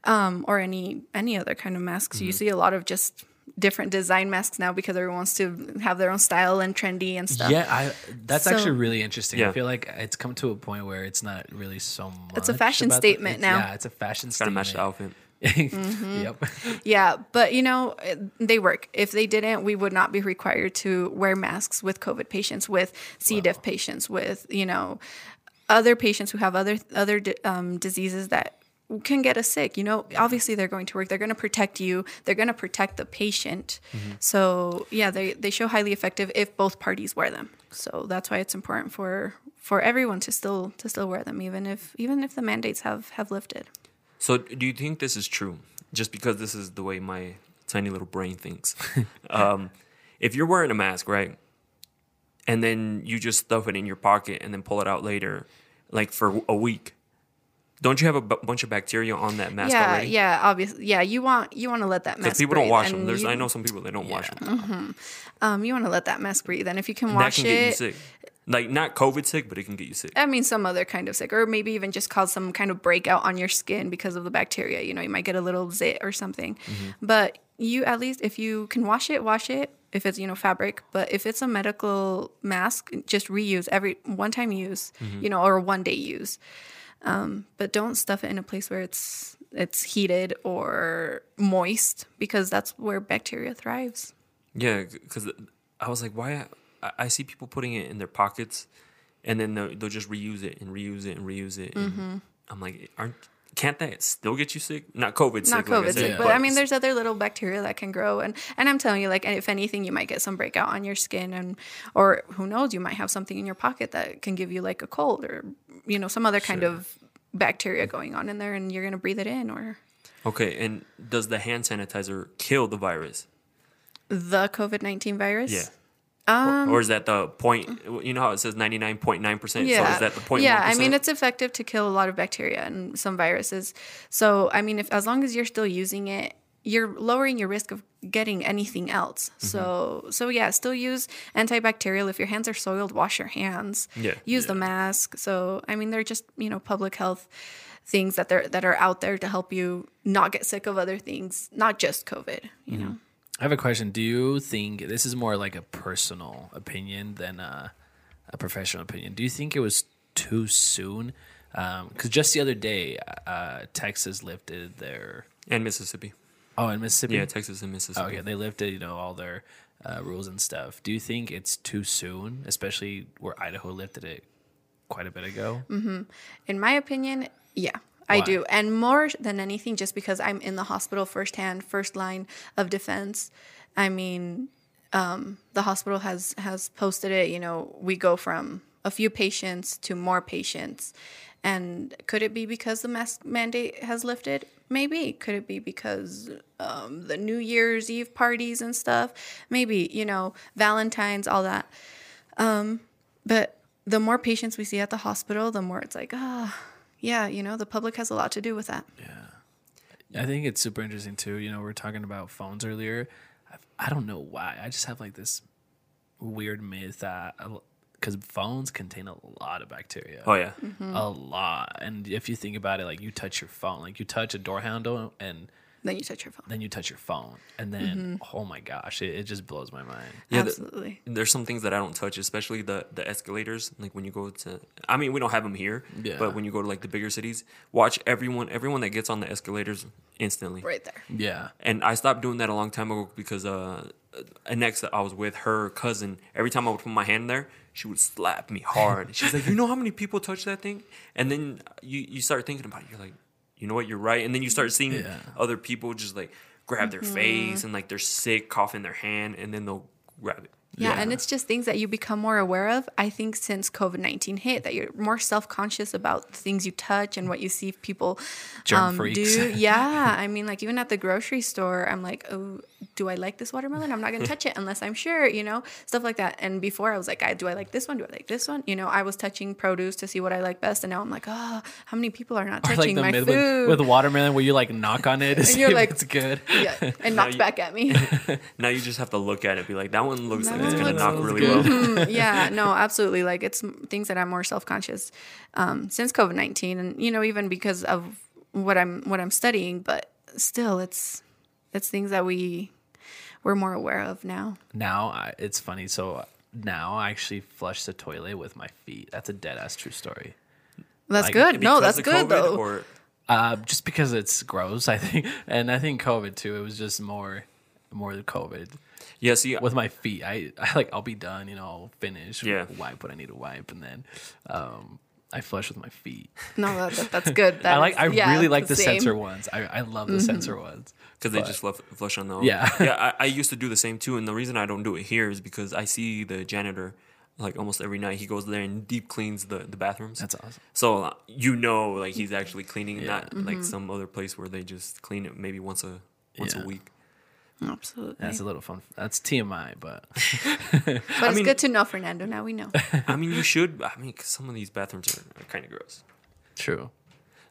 Um, or any any other kind of masks. Mm-hmm. You see a lot of just different design masks now because everyone wants to have their own style and trendy and stuff. Yeah, I, that's so, actually really interesting. Yeah. I feel like it's come to a point where it's not really so much... It's a fashion statement the, now. Yeah, it's a fashion it's statement. It's got to match the outfit. mm-hmm. Yep. Yeah, but you know, they work. If they didn't, we would not be required to wear masks with COVID patients, with C-diff wow. patients, with, you know, other patients who have other other um, diseases that can get us sick. You know, obviously they're going to work. They're going to protect you. They're going to protect the patient. Mm-hmm. So yeah, they, they show highly effective if both parties wear them. So that's why it's important for for everyone to still to still wear them, even if even if the mandates have have lifted. So do you think this is true? Just because this is the way my tiny little brain thinks. um, if you're wearing a mask, right, and then you just stuff it in your pocket and then pull it out later, like for a week, don't you have a b- bunch of bacteria on that mask yeah, already? Yeah, yeah, obviously. Yeah, you want you want to let that mask breathe. Because people don't wash them. There's, you, I know some people that don't yeah. wash them. Mm-hmm. Um, you want to let that mask breathe. And if you can and wash it. That can it, get you sick. Like, not COVID sick, but it can get you sick. I mean, some other kind of sick. Or maybe even just cause some kind of breakout on your skin because of the bacteria. You know, you might get a little zit or something. Mm-hmm. But you, at least, if you can wash it, wash it. If it's, you know, fabric. But if it's a medical mask, just reuse every one-time use, mm-hmm. you know, or one-day use. Um, but don't stuff it in a place where it's it's heated or moist because that's where bacteria thrives. Yeah, because I was like, why... I see people putting it in their pockets, and then they'll, they'll just reuse it and reuse it and reuse it. And mm-hmm. I'm like, aren't can't that still get you sick? Not COVID sick. Not COVID like sick, yeah. but I mean, there's other little bacteria that can grow, and, and I'm telling you, like, if anything, you might get some breakout on your skin, and or who knows, you might have something in your pocket that can give you like a cold or you know some other kind sure. of bacteria going on in there, and you're gonna breathe it in. Or okay, and does the hand sanitizer kill the virus? The COVID nineteen virus? Yeah. Um, or, or is that the point, you know how it says ninety-nine point nine percent? Yeah. So is that the point? Yeah, I mean, it's effective to kill a lot of bacteria and some viruses. So, I mean, if as long as you're still using it, you're lowering your risk of getting anything else. Mm-hmm. So, so yeah, still use antibacterial. If your hands are soiled, wash your hands. Yeah. Use yeah. the mask. So, I mean, they're just, you know, public health things that, they're, that are out there to help you not get sick of other things, not just COVID, you mm-hmm. know. I have a question. Do you think this is more like a personal opinion than a, a professional opinion? Do you think it was too soon? Because um, just the other day, uh, Texas lifted their and Mississippi. Oh, and Mississippi. Yeah, Texas and Mississippi. Oh, yeah, they lifted you know all their uh, rules and stuff. Do you think it's too soon, especially where Idaho lifted it quite a bit ago? Mm-hmm. In my opinion, yeah. I Why? do. And more than anything, just because I'm in the hospital firsthand, first line of defense. I mean, um, the hospital has, has posted it, you know, we go from a few patients to more patients. And could it be because the mask mandate has lifted? Maybe. Could it be because um, the New Year's Eve parties and stuff? Maybe, you know, Valentine's, all that. Um, but the more patients we see at the hospital, the more it's like, ah. Oh, yeah, you know, the public has a lot to do with that. Yeah. I think it's super interesting, too. You know, we were talking about phones earlier. I've, I don't know why. I just have, like, this weird myth that because phones contain a lot of bacteria. Oh yeah, mm-hmm. a lot. And if you think about it, like you touch your phone, like you touch a door handle, and then you touch your phone. Then you touch your phone, and then mm-hmm. oh my gosh, it, it just blows my mind. Yeah, absolutely. The, there's some things that I don't touch, especially the the escalators. Like when you go to, I mean, we don't have them here, yeah. but when you go to like the bigger cities, watch everyone everyone that gets on the escalators instantly. Right there. Yeah. And I stopped doing that a long time ago because uh, an ex that I was with, her cousin, every time I would put my hand there, she would slap me hard. She's like, you know how many people touch that thing? And then you you start thinking about it. You're like, you know what, you're right. And then you start seeing yeah. other people just like grab their mm-hmm. face and like they're sick, cough in their hand, and then they'll grab it. Yeah, yeah. And it's just things that you become more aware of, I think, since covid nineteen hit, that you're more self-conscious about things you touch and what you see people Germ um, freaks. do. Yeah, I mean, like even at the grocery store, I'm like, oh, do I like this watermelon? I'm not going to touch it unless I'm sure, you know, stuff like that. And before I was like, I, do I like this one? Do I like this one? You know, I was touching produce to see what I like best. And now I'm like, oh, how many people are not or touching like my mid- food? With, with watermelon where you like knock on it to see if like, it's good. Yeah, and knocks you, back at me. Now you just have to look at it and be like, that one looks that like one it's going to knock really good. well. Mm-hmm. Yeah, no, absolutely. Like it's things that I'm more self-conscious um, since covid nineteen. And, you know, even because of what I'm what I'm studying, but still it's... That's things that we, we're more aware of now. Now, I, it's funny. So now I actually flush the toilet with my feet. That's a dead-ass true story. That's like, good. No, that's good, COVID, though. Or? Uh, just because it's gross, I think. And I think COVID, too. It was just more more COVID. Yeah, see. With my feet. I, I like, I'll be done, you know, I'll finish. Yeah. Wipe what I need to wipe. And then... Um, I flush with my feet. No, that, that, that's good. That I like. I is, yeah, really like the, the sensor ones. I, I love the mm-hmm. sensor ones because they just love, flush on their own. Yeah, yeah. I, I used to do the same too, and the reason I don't do it here is because I see the janitor like almost every night. He goes there and deep cleans the, the bathrooms. That's awesome. So uh, you know, like he's actually cleaning, yeah. not mm-hmm. like some other place where they just clean it maybe once a once yeah. a week. Absolutely. That's a little fun. That's T M I, but... but it's I mean, good to know, Fernando. Now we know. I mean, you should... I mean, cause some of these bathrooms are, are kind of gross. True.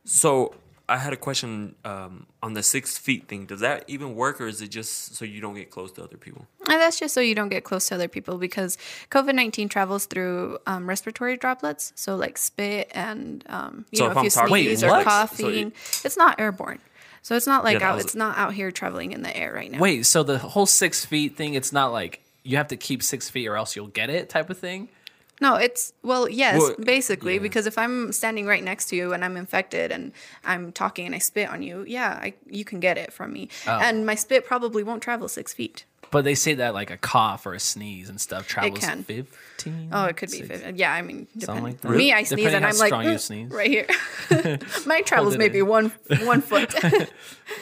So, I had a question um, on the six feet thing. Does that even work, or is it just so you don't get close to other people? And that's just so you don't get close to other people, because covid nineteen travels through um, respiratory droplets. So, like spit and, um, you so know, if, if you sneeze wait, or what? coughing. So you, it's not airborne. So it's not like yeah, out, was, it's not out here traveling in the air right now. Wait, so the whole six feet thing, it's not like you have to keep six feet or else you'll get it type of thing? No, it's, well, yes, well, basically, yeah. because if I'm standing right next to you and I'm infected and I'm talking and I spit on you, yeah, I, you can get it from me. Oh. And my spit probably won't travel six feet. But they say that like a cough or a sneeze and stuff travels fifteen. Oh, it could sixteen. Be fifteen. Yeah, I mean, depending. Like really? Me, I sneeze depending and I'm like, you sneeze. Right here. Mine travels maybe in. one one foot.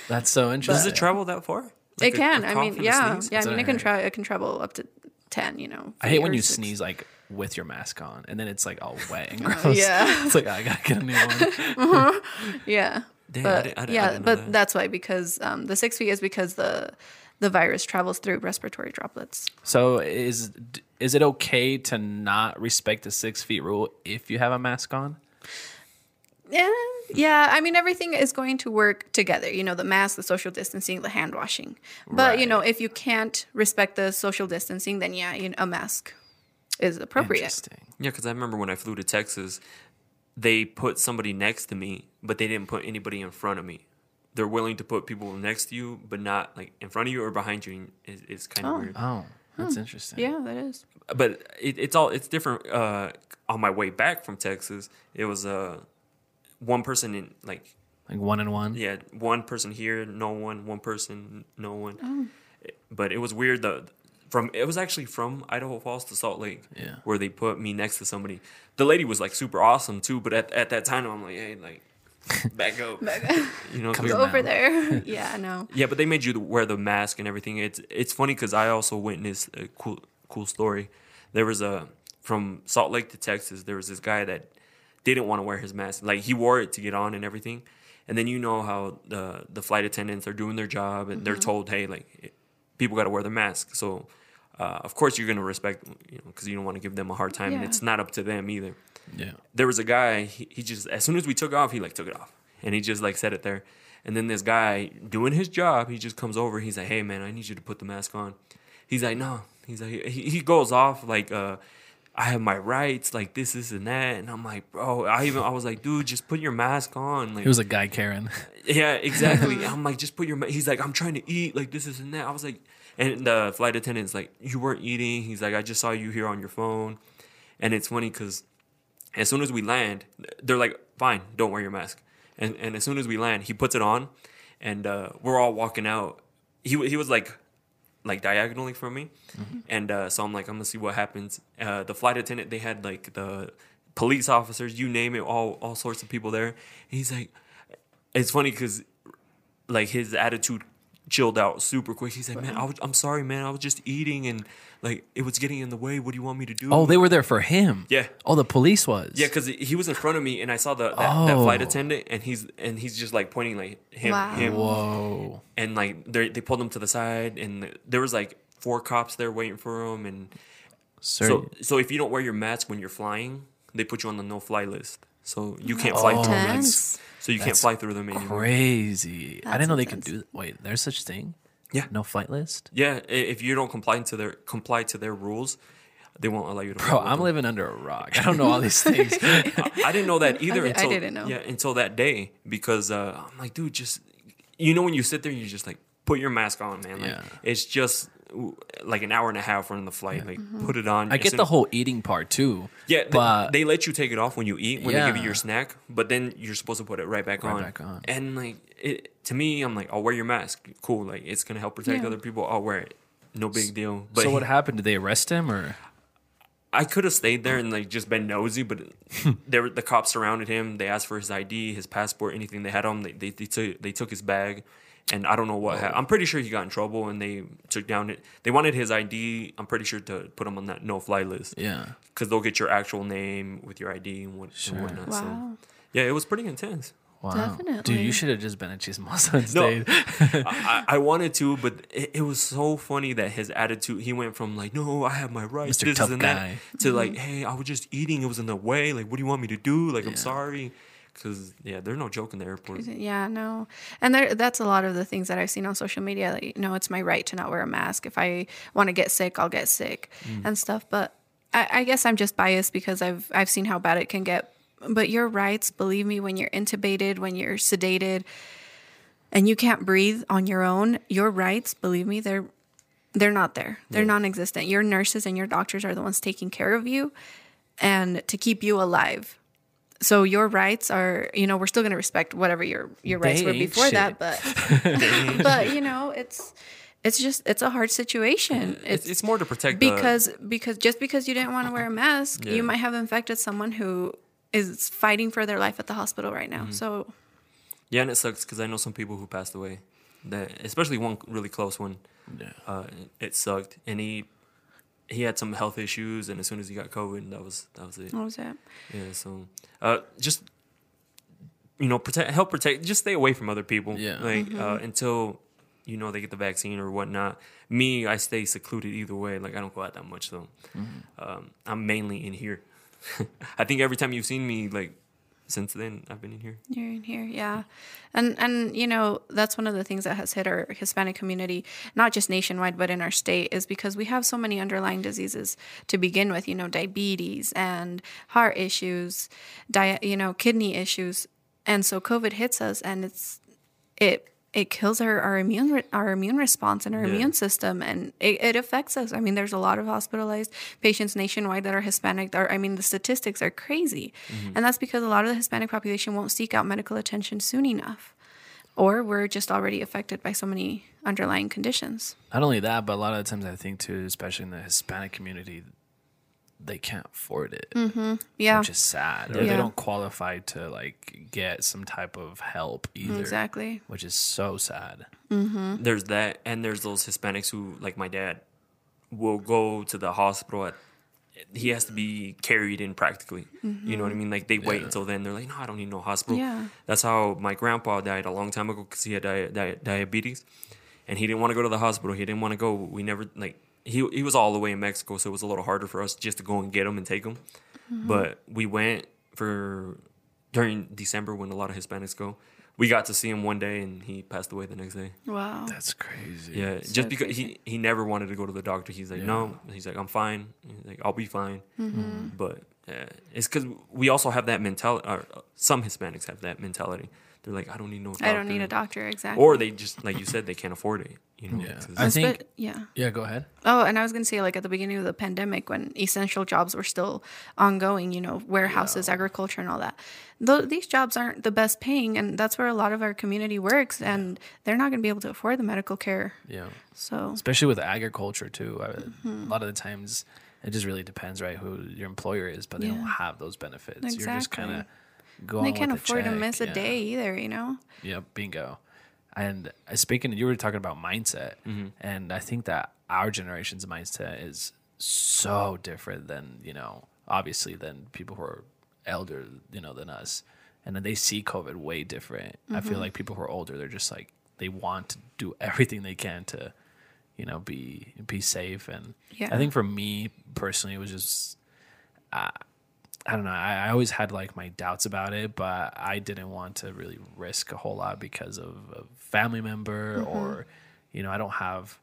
That's so interesting. But does it travel that far? Like it can. A, a I mean, yeah, yeah. I mean, it can travel. It can travel up to ten. You know. I hate when you six. sneeze like with your mask on, and then it's like all wet and gross. Yeah. It's like oh, I gotta get a new one. uh-huh. Yeah. Damn, but, I did, I did, yeah, but that. that's why because um, the six feet is because the. The virus travels through respiratory droplets. So is is it okay to not respect the six feet rule if you have a mask on? Yeah, yeah. I mean, everything is going to work together. You know, the mask, the social distancing, the hand washing. But, right. you know, if you can't respect the social distancing, then, yeah, you know, a mask is appropriate. Interesting. Yeah, because I remember when I flew to Texas, they put somebody next to me, but they didn't put anybody in front of me. They're willing to put people next to you, but not like in front of you or behind you. It's, it's kind of oh. weird. Oh, that's hmm. interesting. Yeah, that is. But it, it's all it's different. Uh, on my way back from Texas, it was uh, one person in like like one and one. Yeah, one person here, no one, one person, no one. Oh. But it was weird. The from it was actually from Idaho Falls to Salt Lake, yeah. where they put me next to somebody. The lady was like super awesome too, but at at that time I'm like, hey, like. Back up, Back up. You know, go over there. Yeah, I know. Yeah, but they made you wear the mask and everything. It's it's funny because I also witnessed a cool cool story. There was a from Salt Lake to Texas. There was this guy that didn't want to wear his mask. Like he wore it to get on and everything. And then you know how the the flight attendants are doing their job and mm-hmm. they're told, hey, like people got to wear their mask. So uh, of course you're gonna respect, you know, because you don't want to give them a hard time. Yeah. And it's not up to them either. Yeah, there was a guy, he, he just, as soon as we took off, he like took it off and he just like set it there. And then this guy doing his job, he just comes over. He's like, hey man, I need you to put the mask on. He's like, no. He's like, he, he goes off like, uh, I have my rights, like this, this, and that. And I'm like, bro, I even, I was like, dude, just put your mask on. Like, it was a guy, Karen. Yeah, exactly. I'm like, just put your mask. He's like, I'm trying to eat, like this, this, and that. I was like, and the flight attendant's like, you weren't eating. He's like, I just saw you here on your phone. And it's funny because as soon as we land, they're like, fine, don't wear your mask. And and as soon as we land, he puts it on, and uh, we're all walking out. He he was like, like diagonally from me, mm-hmm. and uh, so I'm like, I'm gonna see what happens. Uh, the flight attendant, they had like the police officers, you name it, all all sorts of people there. And he's like, it's funny because like his attitude chilled out super quick. He's like, man, I was, I'm sorry, man, I was just eating and like it was getting in the way. What do you want me to do? Oh, they were there for him. Yeah. Oh, the police was. Yeah, because he was in front of me, and I saw the that, oh. that flight attendant, and he's and he's just like pointing like him. Wow. him. Whoa. And like they they pulled him to the side, and there was like four cops there waiting for him. And Sir. so so if you don't wear your mask when you're flying, they put you on the no fly list. So you can't fly oh, through them. So you that's can't fly through them anymore. Crazy. That's I didn't know intense. They could do that. Wait, there's such thing? Yeah. No flight list? Yeah. If you don't comply to their comply to their rules, they won't allow you to fly. Bro, I'm them. living under a rock. I don't know all these things. I, I didn't know that either. I, until, I didn't know. Yeah, until that day. Because uh, I'm like, dude, just, you know, when you sit there, you just like put your mask on, man. Like, yeah. It's just like an hour and a half from the flight, yeah. like mm-hmm. put it on. I get the whole eating part too. Yeah, but they, they let you take it off when you eat, when yeah. they give you your snack, but then you're supposed to put it right back, right on. back on. And like it, to me, I'm like, I'll wear your mask. Cool, like it's gonna help protect yeah. other people. I'll wear it. No big deal. But so what he, happened? Did they arrest him or? I could have stayed there and like just been nosy, but they were, the cops surrounded him. They asked for his I D, his passport, anything they had on him. They they, they took they took his bag. And I don't know what happened. I'm pretty sure he got in trouble, and they took down it. They wanted his I D. I'm pretty sure to put him on that no-fly list. Yeah, because they'll get your actual name with your I D and, what, sure. and whatnot. Wow. So, yeah, it was pretty intense. Wow, definitely, dude, you should have just been a chismoso instead. No, I, I wanted to, but it, it was so funny that his attitude. He went from like, "No, I have my rights, Mister this Tough and guy. that," to like, "Hey, I was just eating. It was in the way. Like, what do you want me to do? Like, yeah. I'm sorry." Because, yeah, there's no joke in the airport. Yeah, no. And there, that's a lot of the things that I've seen on social media. Like, you know, it's my right to not wear a mask. If I want to get sick, I'll get sick mm. and stuff. But I, I guess I'm just biased because I've I've seen how bad it can get. But your rights, believe me, when you're intubated, when you're sedated, and you can't breathe on your own, your rights, believe me, they're they're not there. They're yeah. non-existent. Your nurses and your doctors are the ones taking care of you and to keep you alive. So your rights are, you know, we're still going to respect whatever your, your rights were before shit. that, but, but you know, it's, it's just, it's a hard situation. It's, it's, it's more to protect because, the... because just because you didn't want to wear a mask, yeah. you might have infected someone who is fighting for their life at the hospital right now. Mm-hmm. So. Yeah. And it sucks because I know some people who passed away that, especially one really close one, yeah. uh, it sucked. And he, He had some health issues, and as soon as he got COVID, that was that was it. What was that? Yeah, so uh, just you know, protect, help protect, just stay away from other people. Yeah, like mm-hmm. uh, until you know they get the vaccine or whatnot. Me, I stay secluded either way. Like I don't go out that much, so mm-hmm. um, I'm mainly in here. I think every time you've seen me, like since then, I've been in here. You're in here, yeah, and and you know that's one of the things that has hit our Hispanic community, not just nationwide but in our state, is because we have so many underlying diseases to begin with. You know, diabetes and heart issues, diet, you know, kidney issues, and so COVID hits us, and it's it it kills our our immune re- our immune response and our yeah. immune system, and it, it affects us. I mean, there's a lot of hospitalized patients nationwide that are Hispanic. That are, I mean, the statistics are crazy. Mm-hmm. And that's because a lot of the Hispanic population won't seek out medical attention soon enough, or we're just already affected by so many underlying conditions. Not only that, but a lot of the times I think, too, especially in the Hispanic community, they can't afford it, mm-hmm. yeah. which is sad. Or yeah. they don't qualify to like get some type of help either. Exactly, which is so sad. Mm-hmm. There's that, and there's those Hispanics who, like my dad, will go to the hospital. At, he has to be carried in practically. Mm-hmm. You know what I mean? Like they wait yeah. until then. They're like, no, I don't need no hospital. Yeah. That's how my grandpa died a long time ago because he had di- di- diabetes, and he didn't want to go to the hospital. He didn't want to go. We never like. He he was all the way in Mexico, so it was a little harder for us just to go and get him and take him. Mm-hmm. But we went for during December when a lot of Hispanics go. we got to see him one day and he passed away the next day. Wow. That's crazy. Yeah. That's just so because he, he never wanted to go to the doctor. He's like, yeah. no. He's like, I'm fine. He's like, I'll be fine. Mm-hmm. But yeah, it's because we also have that mentality. Or some Hispanics have that mentality. They're like, I don't need no doctor. I don't need a doctor, exactly. Or they just, like you said, they can't afford it. You know, yeah. I think, yeah. Yeah, go ahead. Oh, and I was going to say, like, at the beginning of the pandemic, when essential jobs were still ongoing, you know, warehouses, yeah. agriculture, and all that, th- these jobs aren't the best paying, and that's where a lot of our community works, and yeah. they're not going to be able to afford the medical care. Yeah. So, especially with agriculture, too. I, mm-hmm. A lot of the times, it just really depends, right, who your employer is, but they yeah. don't have those benefits. Exactly. You're just kind of... Go they can't afford check. to miss yeah. a day either, you know? Yeah, bingo. And speaking, you were talking about mindset, mm-hmm. and I think that our generation's mindset is so different than, you know, obviously than people who are elder, you know, than us. And then they see COVID way different. Mm-hmm. I feel like people who are older, they're just like, they want to do everything they can to, you know, be be safe. And yeah. I think for me personally, it was just... Uh, I don't know. I, I always had like my doubts about it, but I didn't want to really risk a whole lot because of a family member mm-hmm. or, you know, I don't have,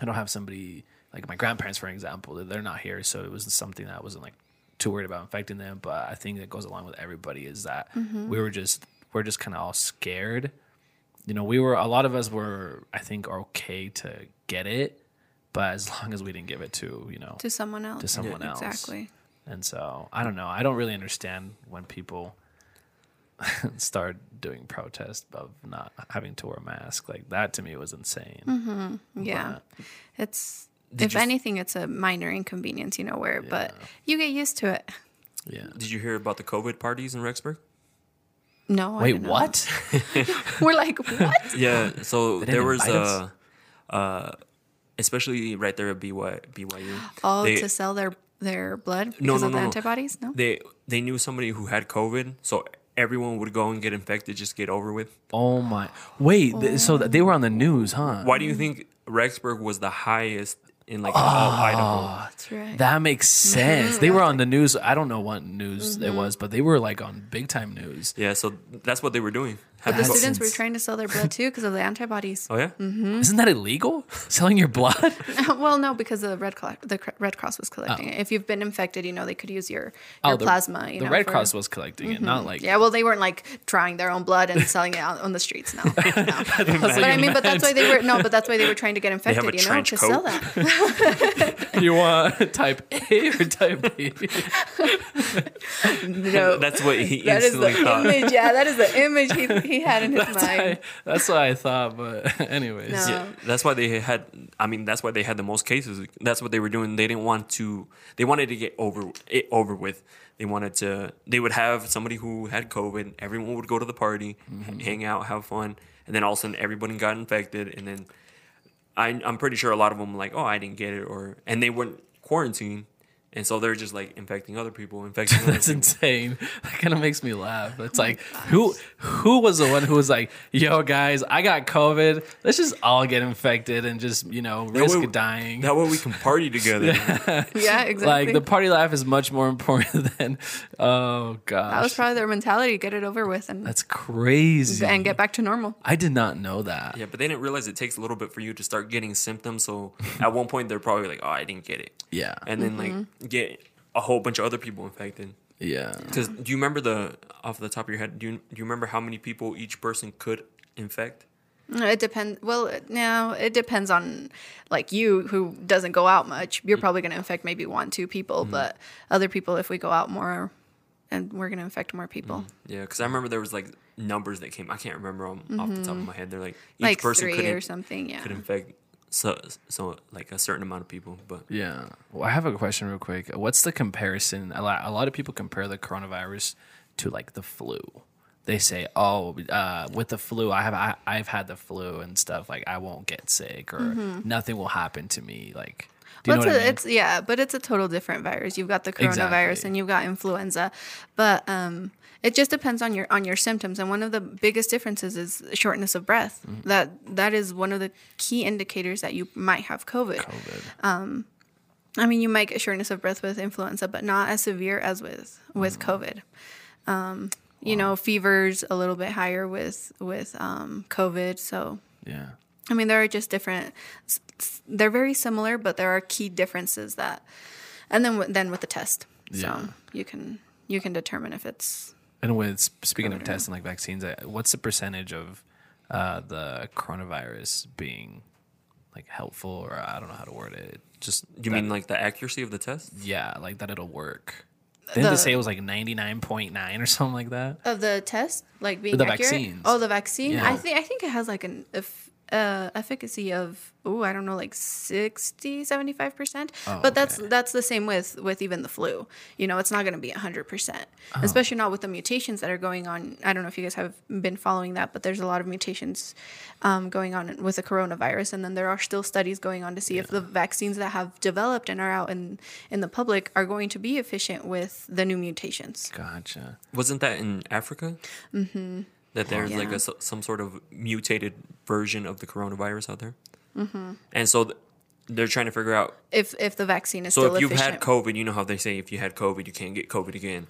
I don't have somebody like my grandparents, for example, they're not here. So it was something that I wasn't like too worried about infecting them. But I think that goes along with everybody is that mm-hmm. we were just, we're just kind of all scared. You know, we were, a lot of us were, I think, okay to get it, but as long as we didn't give it to, you know, to someone else, to someone yeah, else. Exactly. And so, I don't know. I don't really understand when people start doing protests of not having to wear a mask. Like, that to me was insane. Mm-hmm. Yeah. But it's, if you, anything, it's a minor inconvenience, you know, where, yeah. but you get used to it. Yeah. Did you hear about the COVID parties in Rexburg? No. Wait, I don't know. What? We're like, what? Yeah. So, there was a, uh, uh, especially right there at B Y U. Oh, they, to sell their. Their blood because no, no, of the no, antibodies? No, they they knew somebody who had COVID, so everyone would go and get infected, just get over with. Oh my! Wait, oh. Th- so they were on the news, huh? Why do you think Rexburg was the highest in like oh, all Idaho? That's right. That makes sense. They were on the news. I don't know what news mm-hmm. it was, but they were like on big time news. Yeah, so that's what they were doing. But the students sense. were trying to sell their blood, too, because of the antibodies. Oh, yeah? Mm-hmm. Isn't that illegal? Selling your blood? Well, no, because the Red, Cro- the Red Cross was collecting oh. it. If you've been infected, you know, they could use your, your oh, the, plasma. You the know, Red for... Cross was collecting mm-hmm. it, not like... Yeah, well, they weren't, like, drawing their own blood and selling it out on the streets, no. no. But I mean, but that's why they were... No, but that's why they were trying to get infected, you know, to coat. sell that. You want type A or type B? No. That's what he that instantly thought. Image, yeah, that is the image he thought. He had in his that's mind. I, that's what I thought, but anyways. No. Yeah, that's why they had, I mean, that's why they had the most cases. That's what they were doing. They didn't want to, they wanted to get over it over with. They wanted to, they would have somebody who had COVID. Everyone would go to the party, mm-hmm. hang out, have fun. And then all of a sudden everybody got infected. And then I, I'm pretty sure a lot of them were like, oh, I didn't get it. Or, and they wouldn't quarantine. And so they're just like infecting other people, infecting other That's people. Insane. That kind of makes me laugh. It's oh like, who who was the one who was like, yo, guys, I got COVID. Let's just all get infected and just, you know, that risk way, dying. That way we can party together. Yeah. Yeah, exactly. Like the party life is much more important than, oh, gosh. That was probably their mentality. Get it over with. And that's crazy. And get back to normal. I did not know that. Yeah, but they didn't realize it takes a little bit for you to start getting symptoms. So at one point, they're probably like, oh, I didn't get it. Yeah. And then mm-hmm. like. Get a whole bunch of other people infected. Yeah. Because do you remember the off the top of your head? Do you do you remember how many people each person could infect? It depends. Well, now it depends on like you who doesn't go out much. You're probably going to infect maybe one, two people, mm-hmm. but other people, if we go out more, and we're going to infect more people. Mm-hmm. Yeah, because I remember there was like numbers that came. I can't remember them mm-hmm. off the top of my head. They're like each like person three could or in, something. Yeah. Could infect. So, so like a certain amount of people, but yeah. Well, I have a question real quick. What's the comparison? A lot, a lot of people compare the coronavirus to like the flu. They say, "Oh, uh, with the flu, I have, I, I've had the flu and stuff. Like, I won't get sick or mm-hmm. nothing will happen to me." Like, do you well, know what a, I mean? It's yeah, but it's a total different virus. You've got the coronavirus exactly. and you've got influenza, but um. It just depends on your on your symptoms, and one of the biggest differences is shortness of breath. Mm-hmm. That that is one of the key indicators that you might have COVID. COVID. Um, I mean, you might get shortness of breath with influenza, but not as severe as with with mm-hmm. COVID. Um, you know, fevers a little bit higher with with um, COVID. So yeah, I mean, there are just different. They're very similar, but there are key differences that, and then then with the test, yeah. so you can you can determine if it's. And with speaking of tests and like vaccines, what's the percentage of uh, the coronavirus being like helpful, or I don't know how to word it. Just you mean like the accuracy of the test? Yeah, like that it'll work. Didn't they say it was like ninety-nine point nine or something like that? Of the test? Like being the accurate? Vaccines. Oh, the vaccine? Yeah. I think I think it has like an uh, efficacy of, oh, I don't know, like sixty, seventy-five percent. Oh, but okay. that's that's the same with, with even the flu. You know, it's not going to be one hundred percent, oh. especially not with the mutations that are going on. I don't know if you guys have been following that, but there's a lot of mutations um, going on with the coronavirus. And then there are still studies going on to see yeah. if the vaccines that have developed and are out in, in the public are going to be efficient with the new mutations. Gotcha. Wasn't that in Africa? Mm-hmm. That there's yeah. like a, some sort of mutated version of the coronavirus out there? Mm-hmm. And so th- they're trying to figure out if if the vaccine is so still efficient. So if you've had COVID, you know how they say if you had COVID, you can't get COVID again.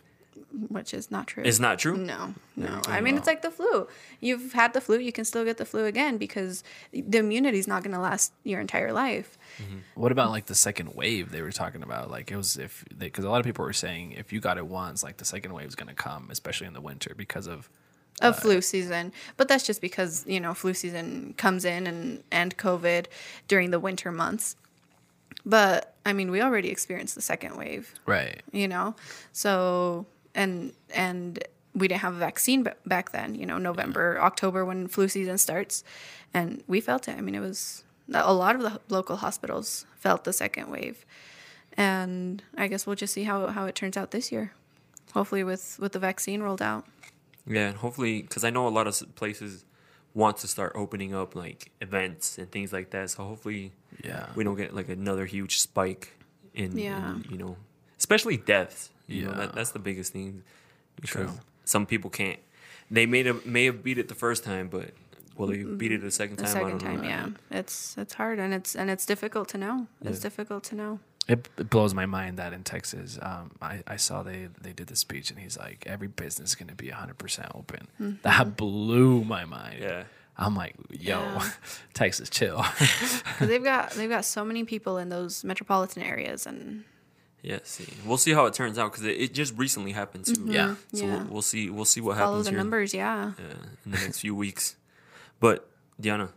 Which is not true. It's not true? No, no. no I mean, it's like the flu. You've had the flu, you can still get the flu again because the immunity is not going to last your entire life. Mm-hmm. What about like the second wave they were talking about? Like it was if they, because a lot of people were saying if you got it once, like the second wave is going to come, especially in the winter because of... Of uh, flu season, but that's just because, you know, flu season comes in and, and COVID during the winter months. But, I mean, we already experienced the second wave. Right. You know? So, and and we didn't have a vaccine b- back then, you know, November, yeah. October when flu season starts. And we felt it. I mean, it was, a lot of the local hospitals felt the second wave. And I guess we'll just see how, how it turns out this year. Hopefully with, with the vaccine rolled out. Yeah, and hopefully, because I know a lot of places want to start opening up, like, events and things like that. So hopefully yeah. we don't get, like, another huge spike in, yeah. in you know, especially deaths. You yeah. know, that, that's the biggest thing. True. Some people can't. They may have, may have beat it the first time, but will they beat it the second time? The second I don't time, know. yeah. It's it's hard, and it's and it's difficult to know. It's yeah. difficult to know. It, it blows my mind that in Texas, um, I, I saw they, they did the speech, and he's like, every business is going to be one hundred percent open. Mm-hmm. That blew my mind. Yeah. I'm like, yo, yeah. Texas, chill. they've got they've got so many people in those metropolitan areas. And yeah, see. We'll see how it turns out, because it, it just recently happened, too. Mm-hmm. Yeah. So yeah. We'll, we'll see We'll see what Follow happens Follow the here. numbers, yeah. yeah. In the next few weeks. But, Diana...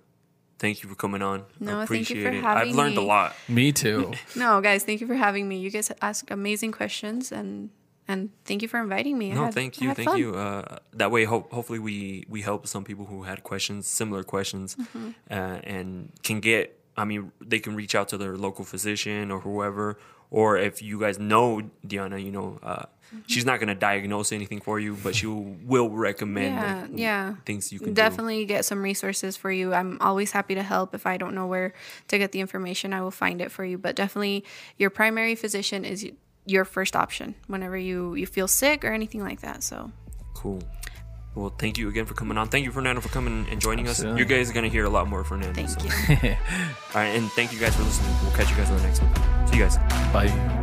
Thank you for coming on. No, I appreciate thank you for having it. I've learned me. a lot. Me too. No, guys, thank you for having me. You guys ask amazing questions, and and thank you for inviting me. No, had, thank you, thank fun. you. Uh, that way, ho- hopefully, we we help some people who had questions, similar questions, mm-hmm. uh, and can get. I mean, they can reach out to their local physician or whoever, or if you guys know Diana, you know, uh, mm-hmm. she's not going to diagnose anything for you, but she will recommend yeah, like, yeah. things you can Definitely do. Get some resources for you. I'm always happy to help. If I don't know where to get the information, I will find it for you. But definitely your primary physician is your first option whenever you, you feel sick or anything like that. So cool. Well, thank you again for coming on. Thank you, Fernando, for coming and joining Absolutely. us. You guys are going to hear a lot more of Fernando. Thank so. you. All right, and thank you guys for listening. We'll catch you guys on the next one. See you guys. Bye.